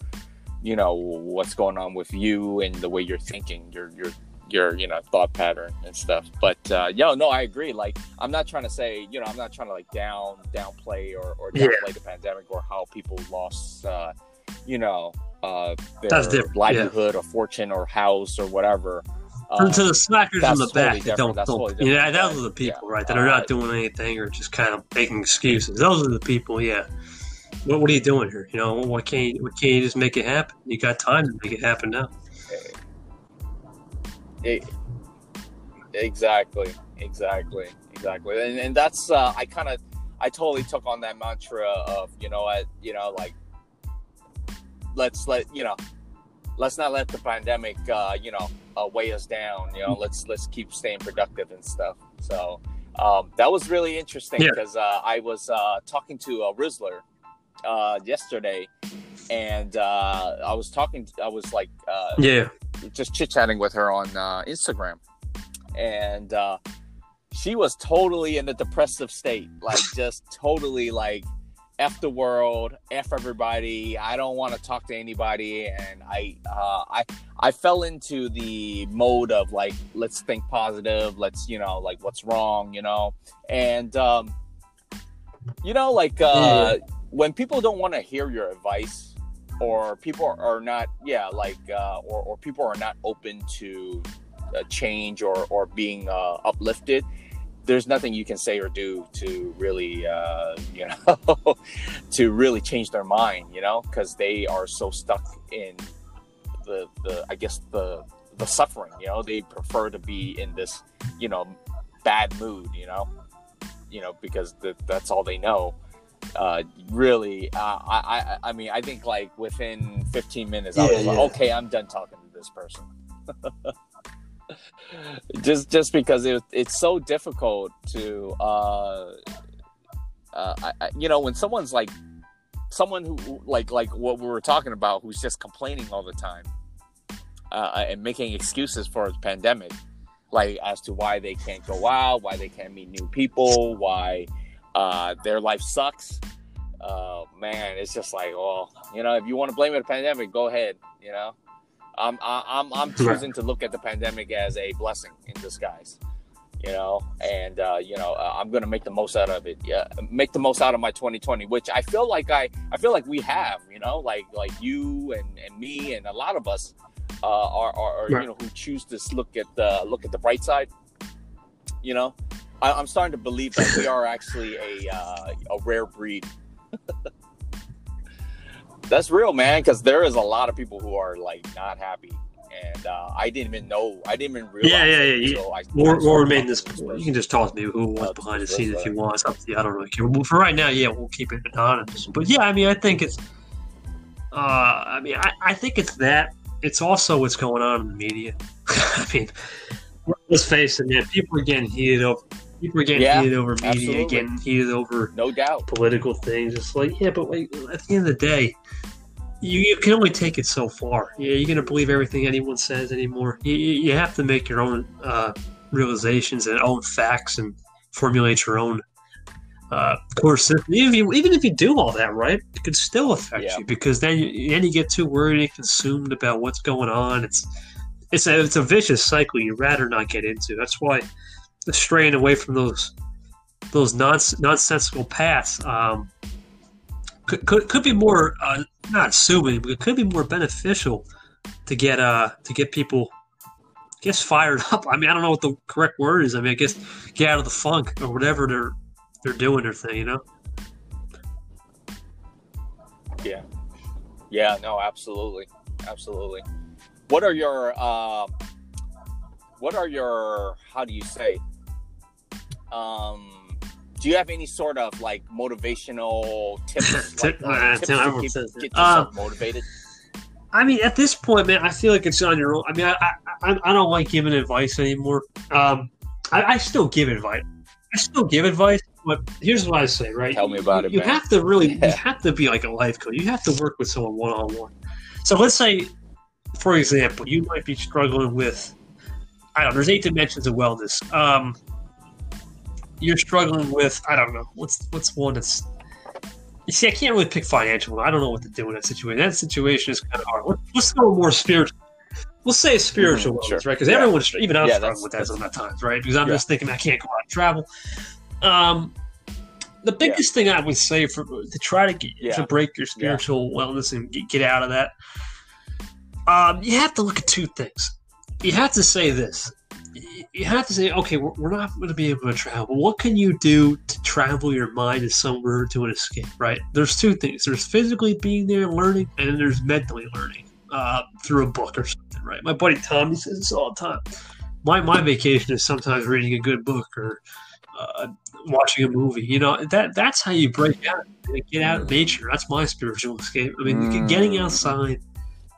you know, what's going on with you and the way you're thinking, your your your you know thought pattern and stuff. But uh, yo, no, I agree. Like, I'm not trying to say, you know, I'm not trying to like down downplay or, or downplay yeah. the pandemic or how people lost, uh, you know, uh, their livelihood yeah. or fortune or house or whatever. Um, to the slackers in the back, totally don't, don't totally yeah, those are the people, yeah. right, that are not doing anything or just kind of making excuses. Those are the people, yeah. What What are you doing here? You know, why can't you, why can't you just make it happen? You got time to make it happen now. It, exactly, exactly, exactly, and and that's uh, I kind of I totally took on that mantra of you know I, you know like let's let you know. Let's not let the pandemic, uh, you know, uh, weigh us down. You know, let's let's keep staying productive and stuff. So um, that was really interesting because yeah. uh, I was uh, talking to a Rizzler uh, yesterday, and uh, I was talking, I was like, uh, yeah, just chit chatting with her on uh, Instagram, and uh, she was totally in a depressive state, like just totally like. F the world, F everybody. I don't want to talk to anybody, and I, uh, I, I fell into the mode of like, let's think positive. Let's, you know, like what's wrong, you know. And um, You know, like uh, yeah. when people don't want to hear your advice, or people are not, yeah, like, uh, or, or people are not open to uh, change or, or being uh, uplifted, there's nothing you can say or do to really, uh, you know, to really change their mind, you know, because they are so stuck in the, the I guess, the the suffering, you know, they prefer to be in this, you know, bad mood, you know, you know, because th- that's all they know. Uh, really, uh, I, I I mean, I think like within fifteen minutes, yeah, I was yeah. like, okay, I'm done talking to this person. just just because it, it's so difficult to uh, uh, I, I, you know, when someone's like someone who like like what we were talking about, who's just complaining all the time uh, and making excuses for the pandemic, like as to why they can't go out, why they can't meet new people, why uh, their life sucks. Uh, man, it's just like, well, you know, if you want to blame it on the pandemic, go ahead, you know. I'm I'm I'm choosing to look at the pandemic as a blessing in disguise, you know, and uh, you know uh, I'm gonna make the most out of it. Yeah, make the most out of my twenty twenty, which I feel like I, I feel like we have, you know, like like you and, and me and a lot of us uh, are are, are right. you know, who choose to look at the look at the bright side. You know, I, I'm starting to believe that we are actually a uh, a rare breed. That's real, man, because there is a lot of people who are like not happy, and uh, I didn't even know, I didn't even realize. Yeah, yeah, yeah. yeah. I, or, or remain this. Person. You can just talk to me who was uh, behind the scenes if you want. Something. I don't really care. Well, for right now, yeah, we'll keep it anonymous. But yeah, I mean, I think it's. Uh, I mean, I, I think it's that. It's also what's going on in the media. I mean, let's face it, man. People are getting heated up. People are getting yeah, heated over media, absolutely. getting heated over no doubt political things. It's like, yeah, but wait, at the end of the day, you, you can only take it so far. Yeah, you're going to believe everything anyone says anymore. You, you have to make your own uh, realizations and own facts and formulate your own uh, course. Even if, you, even if you do all that, right, it could still affect yeah. you, because then you, then you get too worried and consumed about what's going on. It's it's a, it's a vicious cycle you'd rather not get into. That's why straying away from those those nons- nonsensical paths um, could, could could be more uh, not assuming, but it could be more beneficial to get uh to get people I guess fired up. I mean, I don't know what the correct word is. I mean, I guess get out of the funk or whatever they're they're doing their thing, you know? Yeah, yeah, no, absolutely, absolutely. What are your uh, what are your how do you say? Um, do you have any sort of like motivational tips, Tip, like, uh, tips to keep, get yourself uh, motivated? I mean, at this point, man, I feel like it's on your own. I mean, I I, I don't like giving advice anymore. Um, I, I still give advice. I still give advice, but here's what I say, right? Tell me about you, it. You man. have to really, yeah. you have to be like a life coach. You have to work with someone one on one. So let's say, for example, you might be struggling with, I don't know, there's eight dimensions of wellness. Um. You're struggling with, I don't know, what's what's one that's... You see, I can't really pick financial. I don't know what to do in that situation. That situation is kind of hard. Let's go more spiritual. We'll say spiritual, mm-hmm, sure. right? Because yeah. everyone's, even I'm yeah, struggling with that sometimes, right? Because I'm yeah. just thinking I can't go out and travel. Um, the biggest yeah. thing I would say for to try to get, yeah. to break your spiritual yeah. wellness and get, get out of that, um, you have to look at two things. You have to say this. You have to say, okay, we're not going to be able to travel. What can you do to travel your mind to somewhere to an escape, right? There's two things. There's physically being there and learning, and then there's mentally learning uh, through a book or something, right? My buddy Tommy says this all the time. My my vacation is sometimes reading a good book or uh, watching a movie. You know, that that's how you break out and get out of nature. That's my spiritual escape. I mean, mm. getting outside,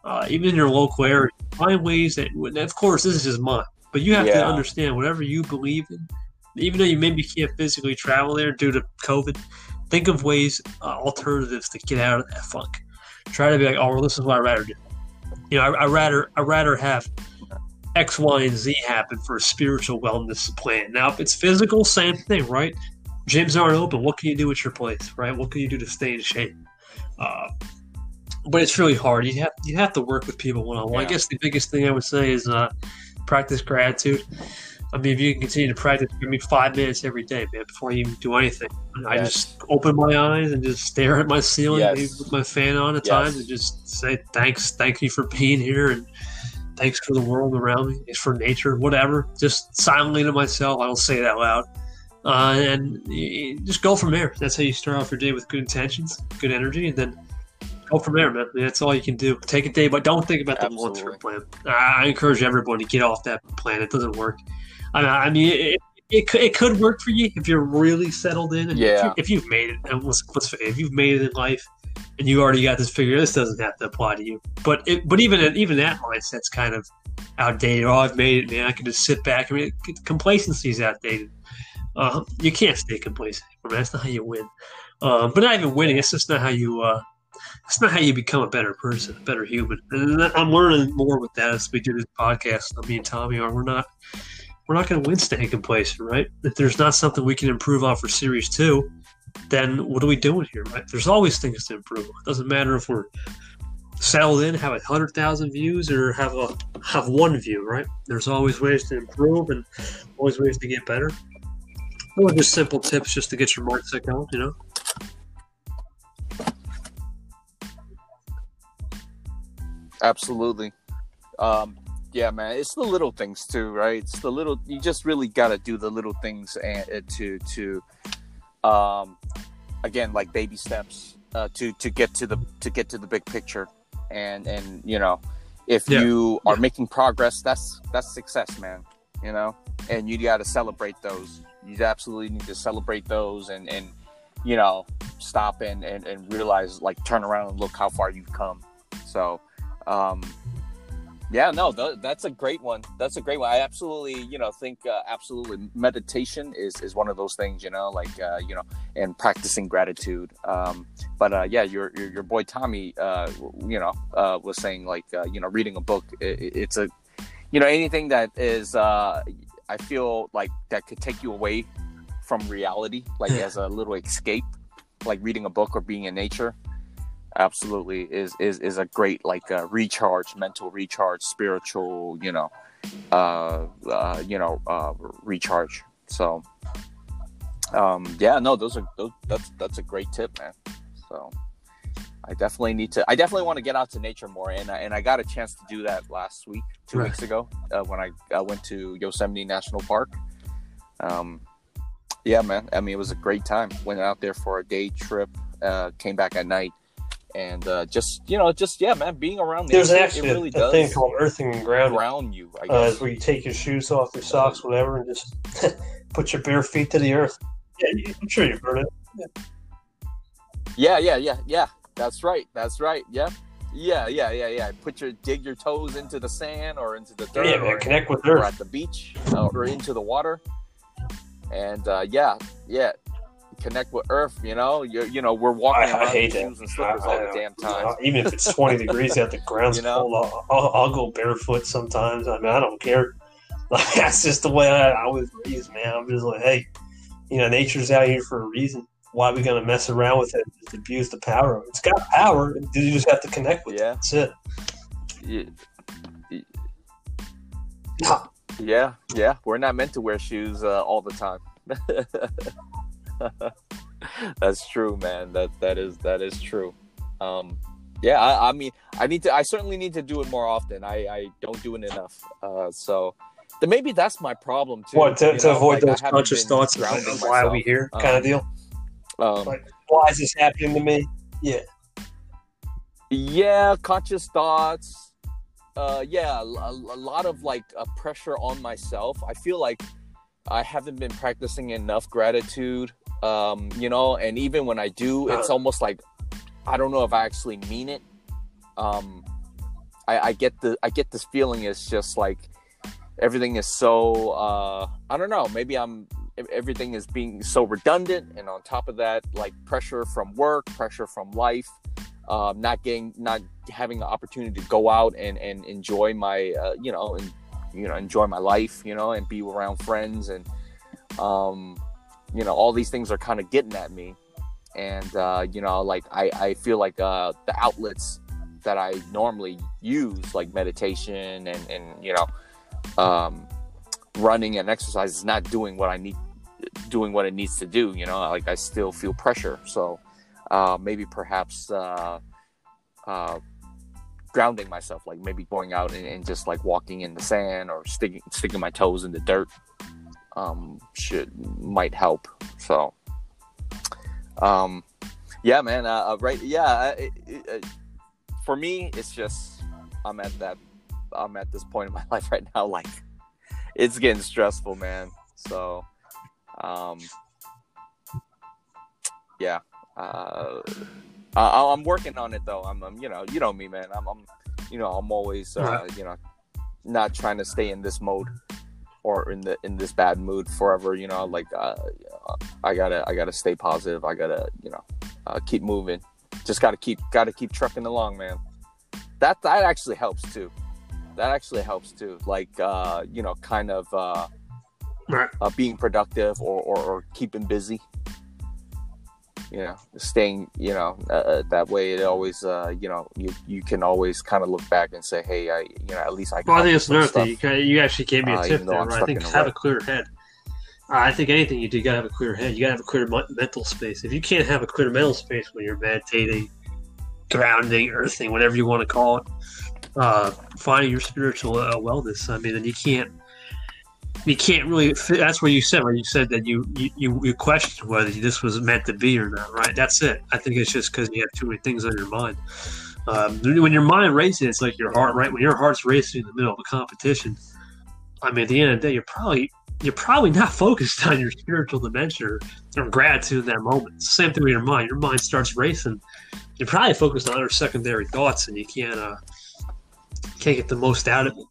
uh, even in your local area, find ways that, of course, this is just mine. But you have yeah. to understand whatever you believe in, even though you maybe can't physically travel there due to COVID, think of ways, uh, alternatives to get out of that funk. Try to be like, oh, well, this is what I'd rather do. You know, I, I rather I rather have X, Y, and Z happen for a spiritual wellness plan. Now, if it's physical, same thing, right? Gyms aren't open. What can you do at your place, right? What can you do to stay in shape? Uh, but it's really hard. You have you have to work with people one on one. I guess the biggest thing I would say is. Uh, Practice gratitude. I mean, if you can continue to practice, give me five minutes every day, man, before you even do anything. Yes. I just open my eyes and just stare at my ceiling, yes. with my fan on at yes. times, and just say, thanks, thank you for being here, and thanks for the world around me, thanks for nature, whatever. Just silently to myself, I don't say it out loud. Uh, and you just go from there. That's how you start off your day, with good intentions, good energy, and then go from there, man. I mean, that's all you can do. Take a day, but don't think about the Absolutely. long-term plan. I encourage everyone to get off that plan. It doesn't work. I mean, it, it, it could work for you if you're really settled in. And yeah. if, you, if you've made it, and let's, let's, if you've made it in life and you already got this figured, this doesn't have to apply to you. But it, but even even that mindset's kind of outdated. Oh, I've made it, man. I can just sit back. I mean, complacency is outdated. Uh, you can't stay complacent. That's not how you win. Uh, but not even winning. It's just not how you. Uh, That's not how you become a better person, a better human. And I'm learning more with that as we do this podcast. I mean, Tommy, are we're not we're not going to win staying complacent, right? If there's not something we can improve on for Series Two, then what are we doing here, right? There's always things to improve on. It doesn't matter if we're settled in, have a hundred thousand views, or have a have one view, right? There's always ways to improve and always ways to get better. Or just simple tips just to get your mindset going, you know. Absolutely. Um, yeah, man. It's the little things too, right? It's the little, you just really got to do the little things and, to, to, um, again, like baby steps, uh, to, to get to the, to get to the big picture. And, and, you know, if yeah. you are yeah. making progress, that's, that's success, man, you know, and you got to celebrate those. You absolutely need to celebrate those and, and, you know, stop and, and, and realize, like, turn around and look how far you've come. So, Um, yeah, no, th- that's a great one. That's a great one. I absolutely, you know, think, uh, absolutely meditation is, is one of those things, you know, like, uh, you know, and practicing gratitude. Um, but, uh, yeah, your, your, your boy Tommy, uh, you know, uh, was saying, like, uh, you know, reading a book, it, it's a, you know, anything that is, uh, I feel like that could take you away from reality, like as a little escape, like reading a book or being in nature. Absolutely is is is a great, like, uh, recharge, mental recharge, spiritual, you know, uh, uh, you know, uh, recharge. So, um, yeah, no, those are those, that's that's a great tip, man. So, I definitely need to. I definitely want to get out to nature more, and I, and I got a chance to do that last week, two right. weeks ago, uh, when I, I went to Yosemite National Park. Um, yeah, man. I mean, it was a great time. Went out there for a day trip. Uh, came back at night. And uh, just, you know, just, yeah, man, being around nature, there's actually it really a, does. There's a thing called earthing and grounding. Ground you, I guess. Uh, where you take your shoes off, your socks, whatever, and just put your bare feet to the earth. Yeah, I'm sure you've heard it. Yeah, yeah, yeah, yeah. yeah. That's right. That's right. Yeah. Yeah, yeah, yeah, yeah. Put your, dig your toes into the sand or into the dirt. Yeah, man, or connect with earth. Or at the beach uh, or into the water. And uh, yeah, yeah. Connect with earth, you know. You're, you know, we're walking I, around I hate that. And slippers I, all I, the damn time. Even if it's twenty degrees out, the ground's you know? cold. I'll, I'll, I'll go barefoot sometimes. I mean, I don't care. Like, that's just the way I, I was raised, man. I'm just like, hey, you know, nature's out here for a reason. Why are we gonna mess around with it? Just abuse the power. It's got power. You just have to connect with yeah. it. That's it. Yeah. Yeah. yeah, yeah. We're not meant to wear shoes uh, all the time. That's true, man. That that is that is true. Um, yeah, I, I mean, I need to. I certainly need to do it more often. I, I don't do it enough. Uh, so then maybe that's my problem too. What to, to know, avoid like, those conscious thoughts about why are we here, um, kind of deal. Um, like, why is this happening to me? Yeah, yeah, conscious thoughts. Uh, yeah, a, a lot of like uh, pressure on myself. I feel like I haven't been practicing enough gratitude. Um, you know, and even when I do, it's almost like I don't know if I actually mean it. Um, I, I get the I get this feeling it's just like everything is so uh, I don't know. Maybe I'm everything is being so redundant, and on top of that, like pressure from work, pressure from life, uh, not getting, not having the opportunity to go out and, and enjoy my uh, you know, and you know, enjoy my life, you know, and be around friends and um. You know, all these things are kind of getting at me. And, uh, you know, like, I, I feel like uh, the outlets that I normally use, like meditation and, and you know, um, running and exercise is not doing what I need, doing what it needs to do. You know, like I still feel pressure. So uh, maybe perhaps uh, uh, grounding myself, like maybe going out and, and just like walking in the sand or sticking sticking my toes in the dirt, um, should might help. So, um, yeah, man, uh, right, yeah. It, it, it, for me, it's just I'm at that I'm at this point in my life right now, like. It's getting stressful, man. So, um, yeah, uh, I, I'm working on it though. I'm, I'm, you know, you know me, man. I'm, I'm you know, I'm always, uh, you know, not trying to stay in this mode or in the in this bad mood forever. You know, like uh, I gotta, I gotta stay positive. I gotta, you know, uh, keep moving. Just gotta keep, gotta keep trucking along, man. That that actually helps too. That actually helps too. Like, uh, you know, kind of uh, right. uh, being productive or, or, or keeping busy. You know, staying, you know, uh, that way it always, uh, you know, you, you can always kind of look back and say, hey, I, you know, at least I can. Well, I think it's another thing. You, you actually gave me a tip uh, there. Right? I think have a clear head. Uh, I think anything you do, you got to have a clear head. You got to have a clear mental space. If you can't have a clear mental space when you're meditating, grounding, earthing, whatever you want to call it, Uh, finding your spiritual uh, wellness. I mean, and you can't, you can't really. That's where you said, right? You said that you you you questioned whether this was meant to be or not, right? That's it. I think it's just because you have too many things on your mind. Um, when your mind races, it's like your heart, right? When your heart's racing in the middle of a competition, I mean, at the end of the day, you're probably you're probably not focused on your spiritual dimension or gratitude in that moment. It's the same thing with your mind. Your mind starts racing. You're probably focused on other secondary thoughts, and you can't. Uh, Can't get the most out of it.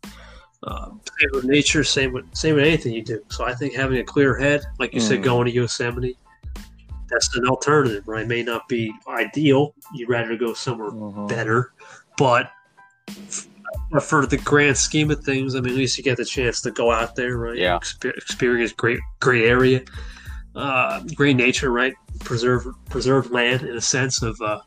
Uh, same with nature, same with same with anything you do. So I think having a clear head, like you mm. said, going to Yosemite, that's an alternative, right? It may not be ideal. You'd rather go somewhere mm-hmm. better, but for the grand scheme of things, I mean, at least you get the chance to go out there, right? Yeah. Exper- experience great, great area, uh, great nature, right? Preserve, preserved land in a sense of. Uh,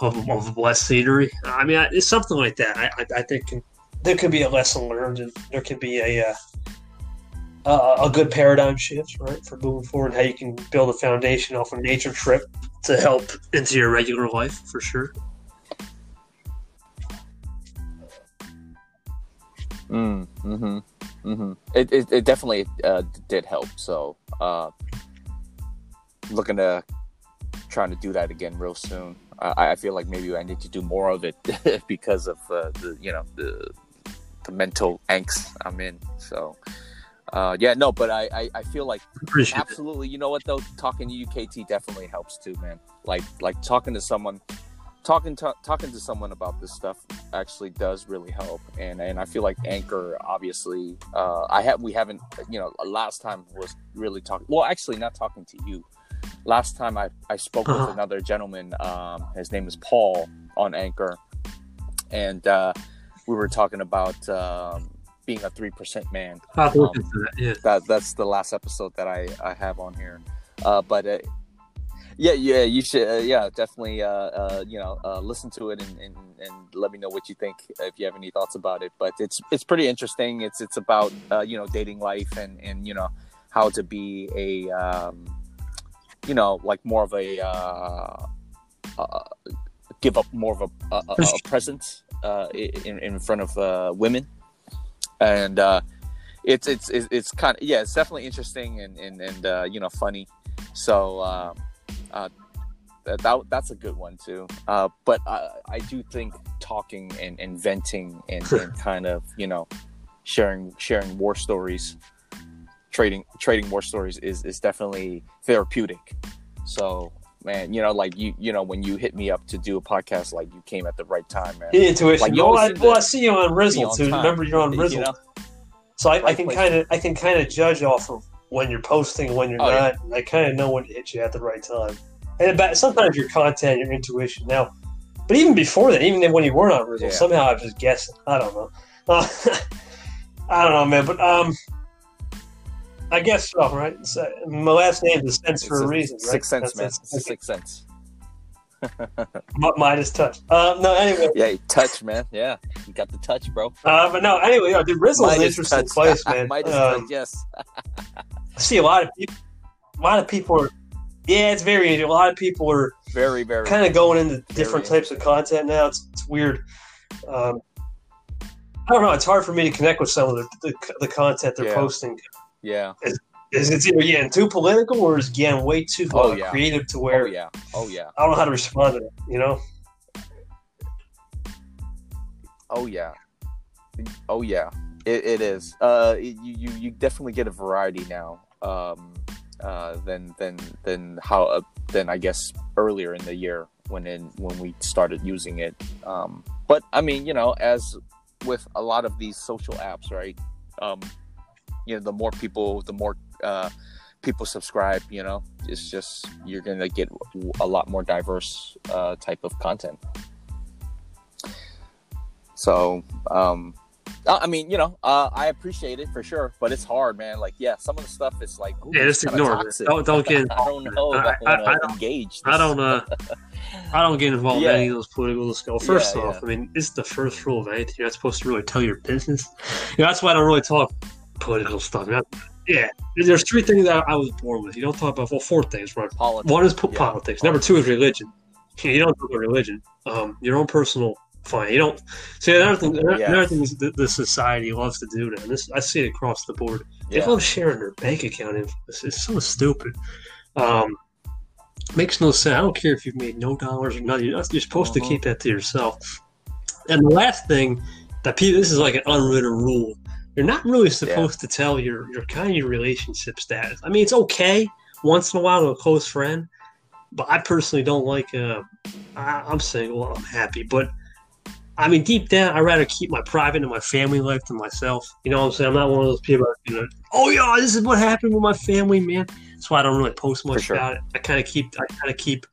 Of, of less scenery. I mean, I, it's something like that. I, I, I think can, there could be a lesson learned, and there could be a uh, a, a good paradigm shift, right, for moving forward. How you can build a foundation off a nature trip to help into your regular life, for sure. Mm, mm-hmm. Mm-hmm. It it, it definitely uh, did help. So, uh, looking to trying to do that again real soon. I feel like maybe I need to do more of it because of uh, the, you know, the, the mental angst I'm in. So, uh, yeah, no, but I, I, I feel like Appreciate absolutely, it. You know what though, talking to U K T definitely helps too, man. Like, like talking to someone, talking, to, talking to someone about this stuff actually does really help. And, and I feel like Anchor, obviously, uh, I have, we haven't, you know, last time was really talking, well, actually not talking to you. Last time I, I spoke with another gentleman, um, his name is Paul on Anchor, and uh, we were talking about um, being a three percent man. Um, that, yeah. that, that's the last episode that I, I have on here. Uh, but uh, yeah, yeah, you should, uh, yeah, definitely, uh, uh, you know, uh, listen to it and, and, and let me know what you think if you have any thoughts about it. But it's it's pretty interesting. It's it's about uh, you know, dating life and, and you know how to be a um, you know, like more of a uh, uh, give up more of a, a, a presence uh, in in front of uh, women, and uh, it's it's it's kind of yeah, it's definitely interesting and and, and uh, you know, funny. So uh, uh, that that's a good one too. Uh, but I, I do think talking and, and venting and, and kind of, you know, sharing sharing war stories. Trading, trading war stories is, is definitely therapeutic. So, man, you know, like you, you know, when you hit me up to do a podcast, like you came at the right time, man. Yeah, intuition. Like, well, I, well I see you on Rizzle too. Time. Remember, you're on Rizzle, you know? So I, right I can kind of, I can kind of judge off of when you're posting, when you're oh, not. Yeah. I kind of know when to hit you at the right time. And about, sometimes your content, your intuition. Now, but even before that, even when you weren't on Rizzle, yeah. somehow I was just guessing. I don't know. Uh, I don't know, man. But um. I guess so, right? So my last name is Sense for a, a reason, right? Sixth Sense, man. Sixth Sense. Minus touch. Um, no, anyway. Yeah, touch, man. Yeah, you got the touch, bro. Uh, but no, anyway, yeah, dude, Rizzle's an interesting touch. place, man. Minus um, touch, yes. I see a lot of people. A lot of people are. Yeah, it's very. A lot of people are very, very kind of going into different types of content now. It's, it's weird. Um, I don't know. It's hard for me to connect with some of the the, the content they're yeah. posting. Yeah. It's, Is it's either getting too political or it's getting way too oh, yeah. creative to where oh, yeah. Oh, yeah. I don't know how to respond to that, you know? Oh, yeah. Oh, yeah. It, it is. Uh, it, you, you definitely get a variety now um, uh, than than than how uh, than I guess earlier in the year when in, when we started using it. Um, but I mean, you know, as with a lot of these social apps, right? Um, you know, the more people, the more uh people subscribe, you know, it's just you're gonna get a lot more diverse uh type of content. So um I mean, you know, uh I appreciate it for sure, but it's hard, man. Like, yeah, some of the stuff is like, ooh, yeah, just ignore it. Don't, don't get involved. I don't know I, I, I, I don't engage I don't uh I don't get involved yeah. in any of those political discussions. First yeah, off yeah. I mean, it's the first rule of anything. You're not supposed to really tell your business. You know, that's why I don't really talk political stuff. Not, yeah, there's three things that I was born with. You don't talk about well, four things, right? Politics. One is po- yeah. politics. Number two is religion. You don't talk about religion. Um, your own personal fine. You don't. See, another thing. Another, yeah. another thing is the, the society loves to do now. And this I see it across the board. Yeah. They love sharing their bank account info. It's so stupid. Um, makes no sense. I don't care if you've made no dollars or nothing. You're supposed uh-huh. to keep that to yourself. And the last thing that people, this is like an unwritten rule. You're not really supposed yeah. to tell your, your kind of your relationship status. I mean, it's okay once in a while to a close friend, but I personally don't like, uh, I, I'm single, I'm happy. But, I mean, deep down, I'd rather keep my private and my family life to myself. You know what I'm saying? I'm not one of those people that, you know, oh, yeah, this is what happened with my family, man. That's why I don't really post much sure. about it. I kind of keep I kind of keep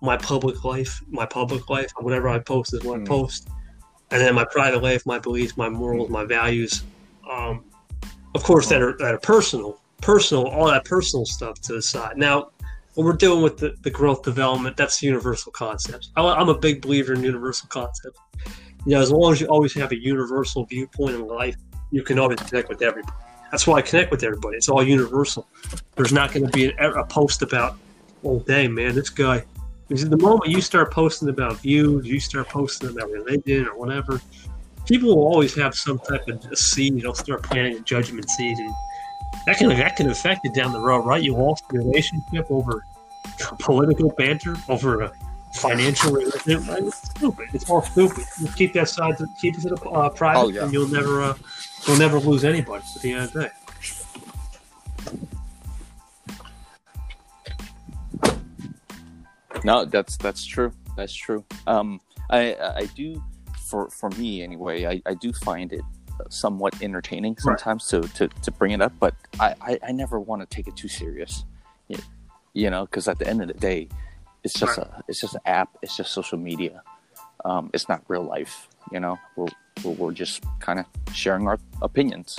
my public life, my public life, whatever I post is what mm. I post. And then my private life, my beliefs, my morals, my values. Um, of course, that are that are personal, personal, all that personal stuff to the side. Now, what we're doing with the, the growth development, that's universal concepts. I, I'm a big believer in universal concepts. You know, as long as you always have a universal viewpoint in life, you can always connect with everybody. That's why I connect with everybody. It's all universal. There's not going to be an, a post about, oh, dang, man, this guy. Because the moment you start posting about views, you start posting about religion or whatever, people will always have some type of seed. They'll start planting a judgment seed, and that can that can affect it down the road, right? You lost a relationship over political banter, over a financial relationship. Right? It's stupid. It's all stupid. You keep that side, to, keep it uh, private, oh, yeah. and you'll never uh, you'll never lose anybody at the end of the day. No, that's that's true. That's true. Um, I I do. For, for me anyway, I, I do find it somewhat entertaining sometimes right. to, to, to bring it up, but I, I, I never want to take it too serious, you, you know, because at the end of the day, it's just right. a it's just an app, it's just social media, um, it's not real life, you know. We're we're, we're just kind of sharing our opinions,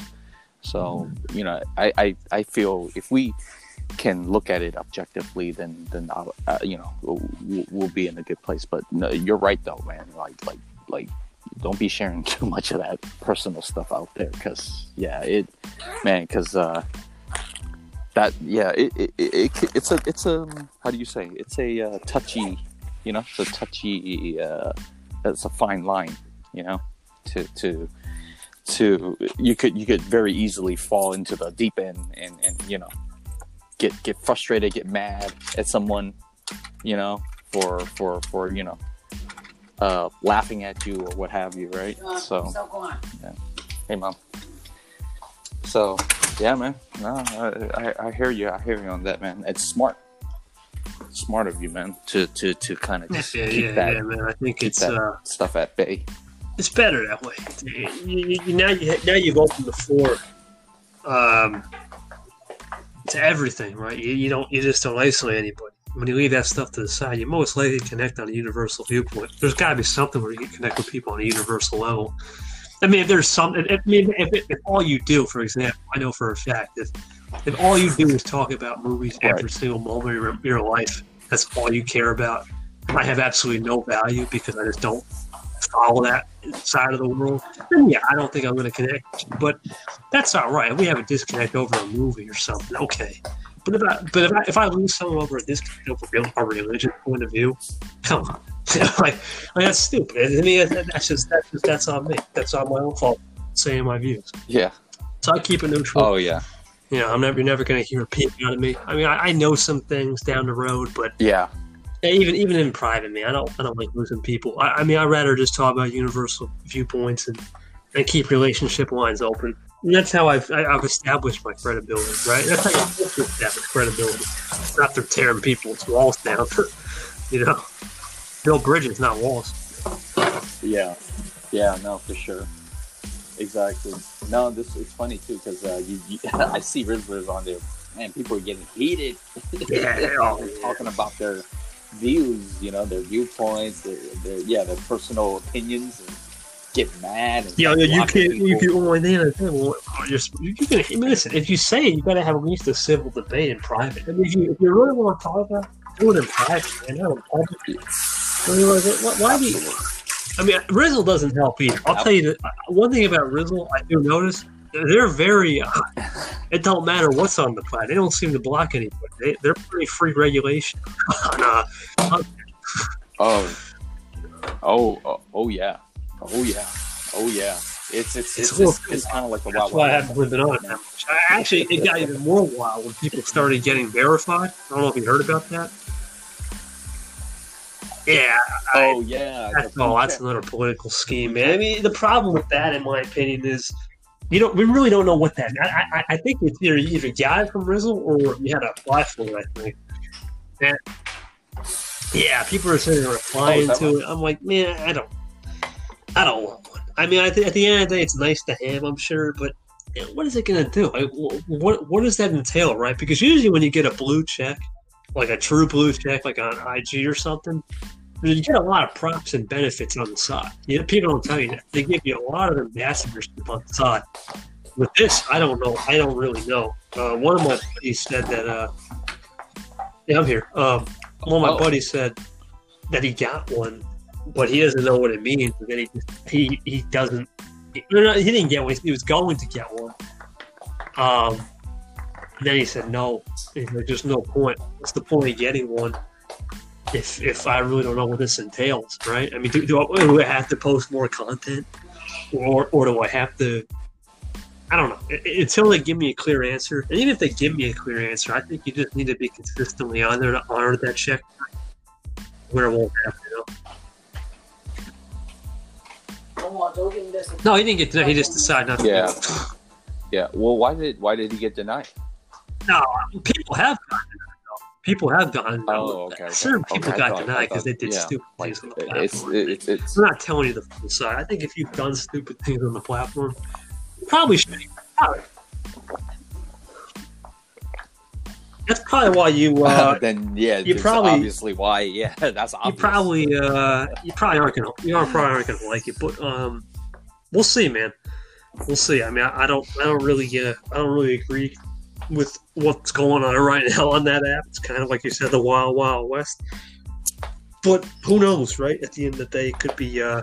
so mm-hmm. you know, I, I, I feel if we can look at it objectively, then then uh, you know, we'll, we'll be in a good place. But no, you're right though, man. Like like. Like, don't be sharing too much of that personal stuff out there, because yeah, it, man, because uh, that yeah, it, it it it's a it's a how do you say it's a uh, touchy, you know, it's a touchy, uh, it's a fine line, you know, to to to you could you could very easily fall into the deep end and and you know, get get frustrated, get mad at someone, you know, for for for you know. Uh, laughing at you or what have you, right? Uh, so, so go on. Yeah. Hey, mom. So, yeah, man. No, I, I, I hear you. I hear you on that, man. It's smart, it's smart of you, man, to to, to kind of just yeah, keep yeah, that. Yeah, man. I think it's uh, stuff at bay. It's better that way. You, you, now you now you've opened the floor um, to everything, right? You, you don't you just don't isolate anybody. When you leave that stuff to the side, you're most likely to connect on a universal viewpoint. There's got to be something where you can connect with people on a universal level. I mean, if there's something, I mean, if, if, if all you do, for example, I know for a fact that if, if all you do is talk about movies right. every single moment of your, your life, that's all you care about, I have absolutely no value because I just don't follow that side of the world, then yeah, I don't think I'm going to connect. But that's not right. We have a disconnect over a movie or something, okay. But if I, but if I, if I lose someone over a disconnect over a religious point of view, come on. like, like, that's stupid. I mean, that's just, that's just, that's on me. That's on my own fault, saying my views. Yeah. So I keep it neutral. Oh, yeah. You know, I'm never, you're never going to hear a peep out of me. I mean, I, I know some things down the road, but yeah. Even even in private, man, I don't I don't like losing people. I, I mean, I'd rather just talk about universal viewpoints and, and keep relationship lines open. And that's how I've I, I've established my credibility, right? That's how you establish credibility, not through tearing people's walls down. You know, build bridges, not walls. Yeah, yeah, no, for sure, exactly. No, this it's funny too because uh, you, you I see Rizzlers on there, man. People are getting heated. Yeah, they're all yeah. talking about their views, you know, their viewpoints, their, their yeah, their personal opinions, and get mad. And yeah, you can, you can, well, then, well, you're, you can, I mean, listen, if you say it, you gotta have at least a civil debate in private. I mean, if you, if you really want to talk about it, do it in private, man. I don't talk to you. I mean, why, why do you, I mean, Rizzle doesn't help either. I'll tell you that one thing about Rizzle I do notice. They're very. Uh, it don't matter what's on the planet. They don't seem to block anybody. They, they're pretty free regulation. on, uh, on oh, oh, oh yeah, oh yeah, oh yeah. It's it's it's, it's, it's, it's kind of like a wild. That's why I haven't lived it on that much. Actually, it got even more wild when people started getting verified. I don't know if you heard about that. Yeah. I, oh yeah. That's, oh, that's another political scheme, man. I mean, the problem with that, in my opinion, is. You don't. We really don't know what that. I, I, I think it's either you either got it from Rizzle or you had to apply for it. I think. And yeah, people are saying they're applying oh, to one? it. I'm like, man, I don't. I don't want one. I mean, I think at the end of the day, it's nice to have, I'm sure, but what is it going to do? Like, what What does that entail, right? Because usually when you get a blue check, like a true blue check, like on I G or something, you get a lot of props and benefits on the side. You know, people don't tell you that. They give you a lot of ambassadorship on the side. With this, I don't know. I don't really know. Uh, one of my buddies said that. Uh, yeah, I'm here. Um, one of my oh. buddies said that he got one, but he doesn't know what it means. And then he just, he he doesn't. He, he didn't get one. He was going to get one. Um, then he said no. He's like, there's no point. What's the point of getting one? If if I really don't know what this entails, right? I mean, do, do, I, do I have to post more content, or or do I have to? I don't know. It, it, until they give me a clear answer, and even if they give me a clear answer, I think you just need to be consistently on there to honor that check, where it won't happen. You know? No, he didn't get denied. He just decided not to. Yeah, yeah. Well, why did why did he get denied? No, people have gotten denied. People have gotten oh, okay, certain okay. people okay, got thought, denied because they did yeah, stupid things like, on the platform. It's, it's, it's, I'm not telling you the full side. I think if you've done stupid things on the platform, you probably should. Probably. That's probably why you. Uh, uh, then yeah, you probably obviously why yeah that's obvious. You probably uh, you probably aren't gonna you are probably aren't gonna like it, but um, we'll see, man. We'll see. I mean, I, I don't I don't really uh, I don't really agree with what's going on right now on that app. It's kind of like you said, the wild, wild west. But who knows, right? At the end of the day, it could be... Uh,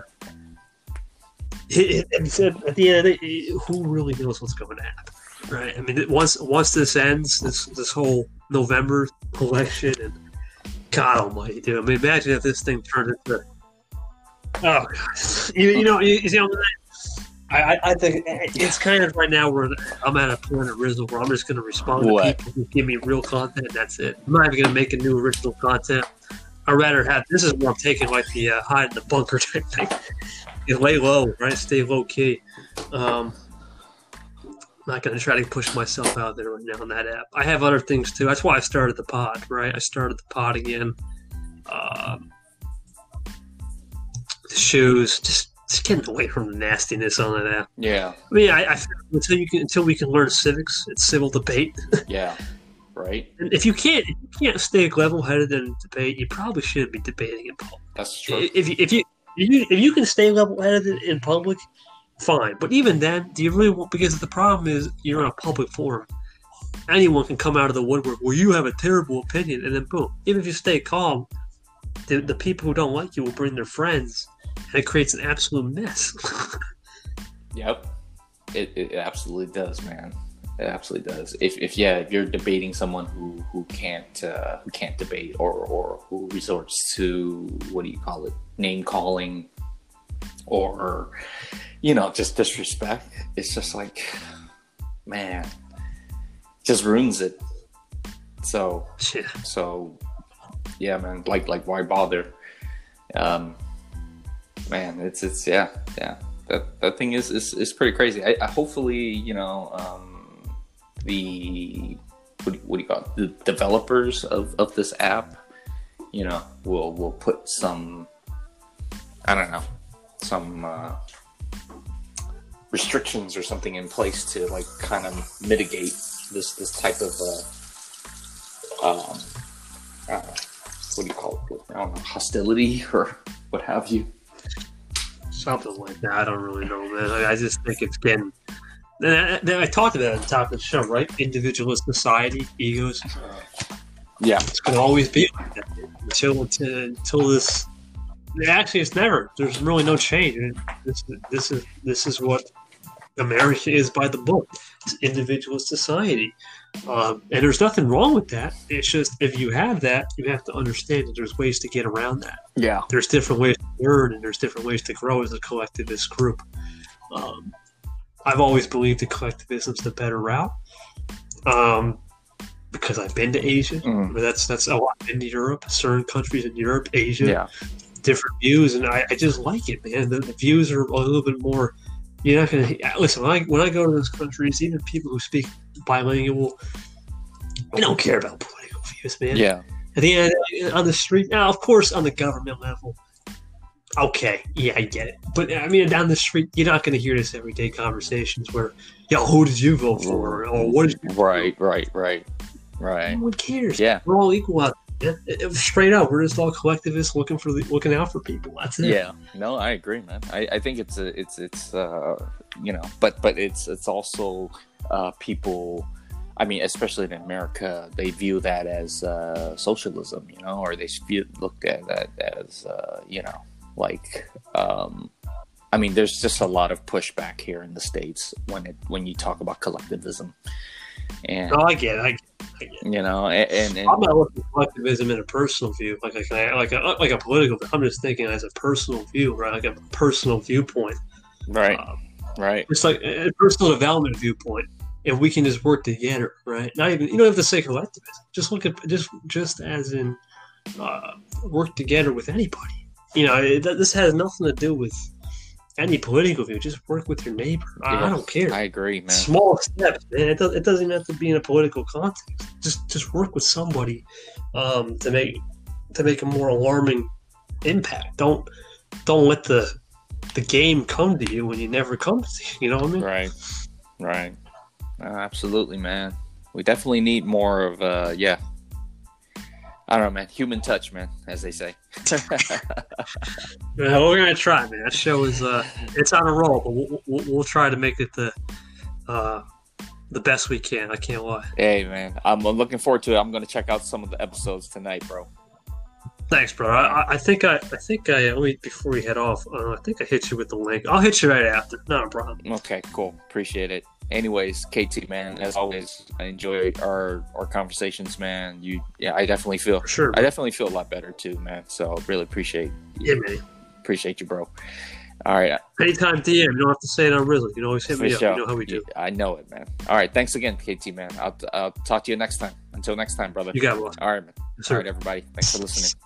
it, it said at the end of the day, it, who really knows what's going to happen, right? I mean, once once this ends, this this whole November election, and God almighty, dude. I mean, imagine if this thing turned into... Oh, God. You, you know, you, you see what I'm saying? I, I think it's kind of right now where I'm at a point at Rizzle where I'm just going to respond what? to people who give me real content. And that's it. I'm not even going to make a new original content. I'd rather have – this is where I'm taking like the uh, hide in the bunker type thing. You lay low, right? Stay low key. Um, I'm not going to try to push myself out there right now on that app. I have other things too. That's why I started the pod, right? I started the pod again. Um, the shoes, just – Just getting away from the nastiness on that app. Yeah. I mean, I, I feel until you can, until we can learn civics, it's civil debate. Yeah, right. And if you can't, if you can't stay level-headed in debate, you probably shouldn't be debating in public. That's true. If you, if you, if you, if you can stay level-headed in public, fine. But even then, do you really want? Because the problem is, you're on a public forum. Anyone can come out of the woodwork where you have a terrible opinion, and then boom. Even if you stay calm, the, the people who don't like you will bring their friends, and it creates an absolute mess. Yep. It, it absolutely does, man. It absolutely does. If, if yeah, if you're debating someone who who can't uh, who can't debate, or or who resorts to, what do you call it, name calling, or, you know, just disrespect, it's just like, man, just ruins it. So yeah. so yeah, man. Like like why bother? Um, man, it's it's yeah yeah. That that thing is is, is pretty crazy. I, I hopefully, you know, um, the what do, what do you call it? The developers of, of this app, you know, will will put some, I don't know, some uh, restrictions or something in place to, like, kind of mitigate this this type of uh, um, I don't know, what do you call it? I don't know, hostility or what have you. Something like that. I don't really know, man. Like, I just think it's getting... Then I, I talked about it at the top of the show, right? Individualist society, egos. Yeah. It's going to always be like that. Until, until, until this... Actually, it's never. There's really no change. This, this is this is what America is by the book. It's individualist society. Um, and there's nothing wrong with that. It's just, if you have that, you have to understand that there's ways to get around that. Yeah. There's different ways to learn, and there's different ways to grow as a collectivist group. Um, I've always believed that collectivism's the better route, um, because I've been to Asia. Mm. I mean, that's that's a lot in Europe, certain countries in Europe, Asia, yeah. Different views, and I, I just like it, man. The, the views are a little bit more. You're not gonna listen. When I, when I go to those countries, even people who speak bilingual, I don't care about political views, man. Yeah. At the end, on the street, now, of course, on the government level, okay, yeah, I get it. But I mean, down the street, you're not going to hear this everyday conversations where, yo, who did you vote for, or what did you vote right, for? right, right, right. No one cares. Yeah, we're all equal out there. It, it, straight up, we're just all collectivists looking for the, looking out for people. That's it. Yeah. No, I agree, man. I, I think it's a, it's it's uh, you know, but but it's it's also uh, people. I mean, especially in America, they view that as uh, socialism, you know, or they view, looked at that as uh, you know, like, um, I mean, there's just a lot of pushback here in the States when it when you talk about collectivism. And oh, I get it. I get it. I get it. You know, and, and, and I'm not looking at collectivism in a personal view, like like like a, like a political. I'm just thinking as a personal view, right? Like a personal viewpoint, right? Um, right. It's like a personal development viewpoint. If we can just work together, right? Not even, you don't have to say collectivism. Just look at just just as in uh, work together with anybody. You know, it, this has nothing to do with any political view. Just work with your neighbor. I, yeah, I don't care. I agree, man. Small steps, man. It, does, it doesn't even have to be in a political context. Just just work with somebody um, to make to make a more alarming impact. Don't don't let the the game come to you when you never come to you. You know what I mean? Right. Right. Uh, absolutely, man. We definitely need more of, uh, yeah. I don't know, man. Human touch, man, as they say. Well, we're gonna try, man. That show is, uh, it's on a roll, but we'll, we'll, we'll try to make it the, uh, the best we can. I can't lie. Hey, man, I'm looking forward to it. I'm gonna check out some of the episodes tonight, bro. Thanks, bro. I, I think I, I think I only before we head off. Uh, I think I hit you with the link. I'll hit you right after. Not a problem. Okay, cool. Appreciate it. Anyways, K T, man, as always, I enjoy our, our conversations, man. You, yeah, I definitely feel, sure, I definitely feel a lot better too, man. So really appreciate, yeah, man, appreciate you, bro. All right, anytime, D M. You don't have to say it on Rizzle. You can always hit me up. Show. You know how we do. Yeah, I know it, man. All right, thanks again, K T, man. I'll I'll talk to you next time. Until next time, brother. You got one. All right, man. Yes, all right, everybody. Thanks for listening.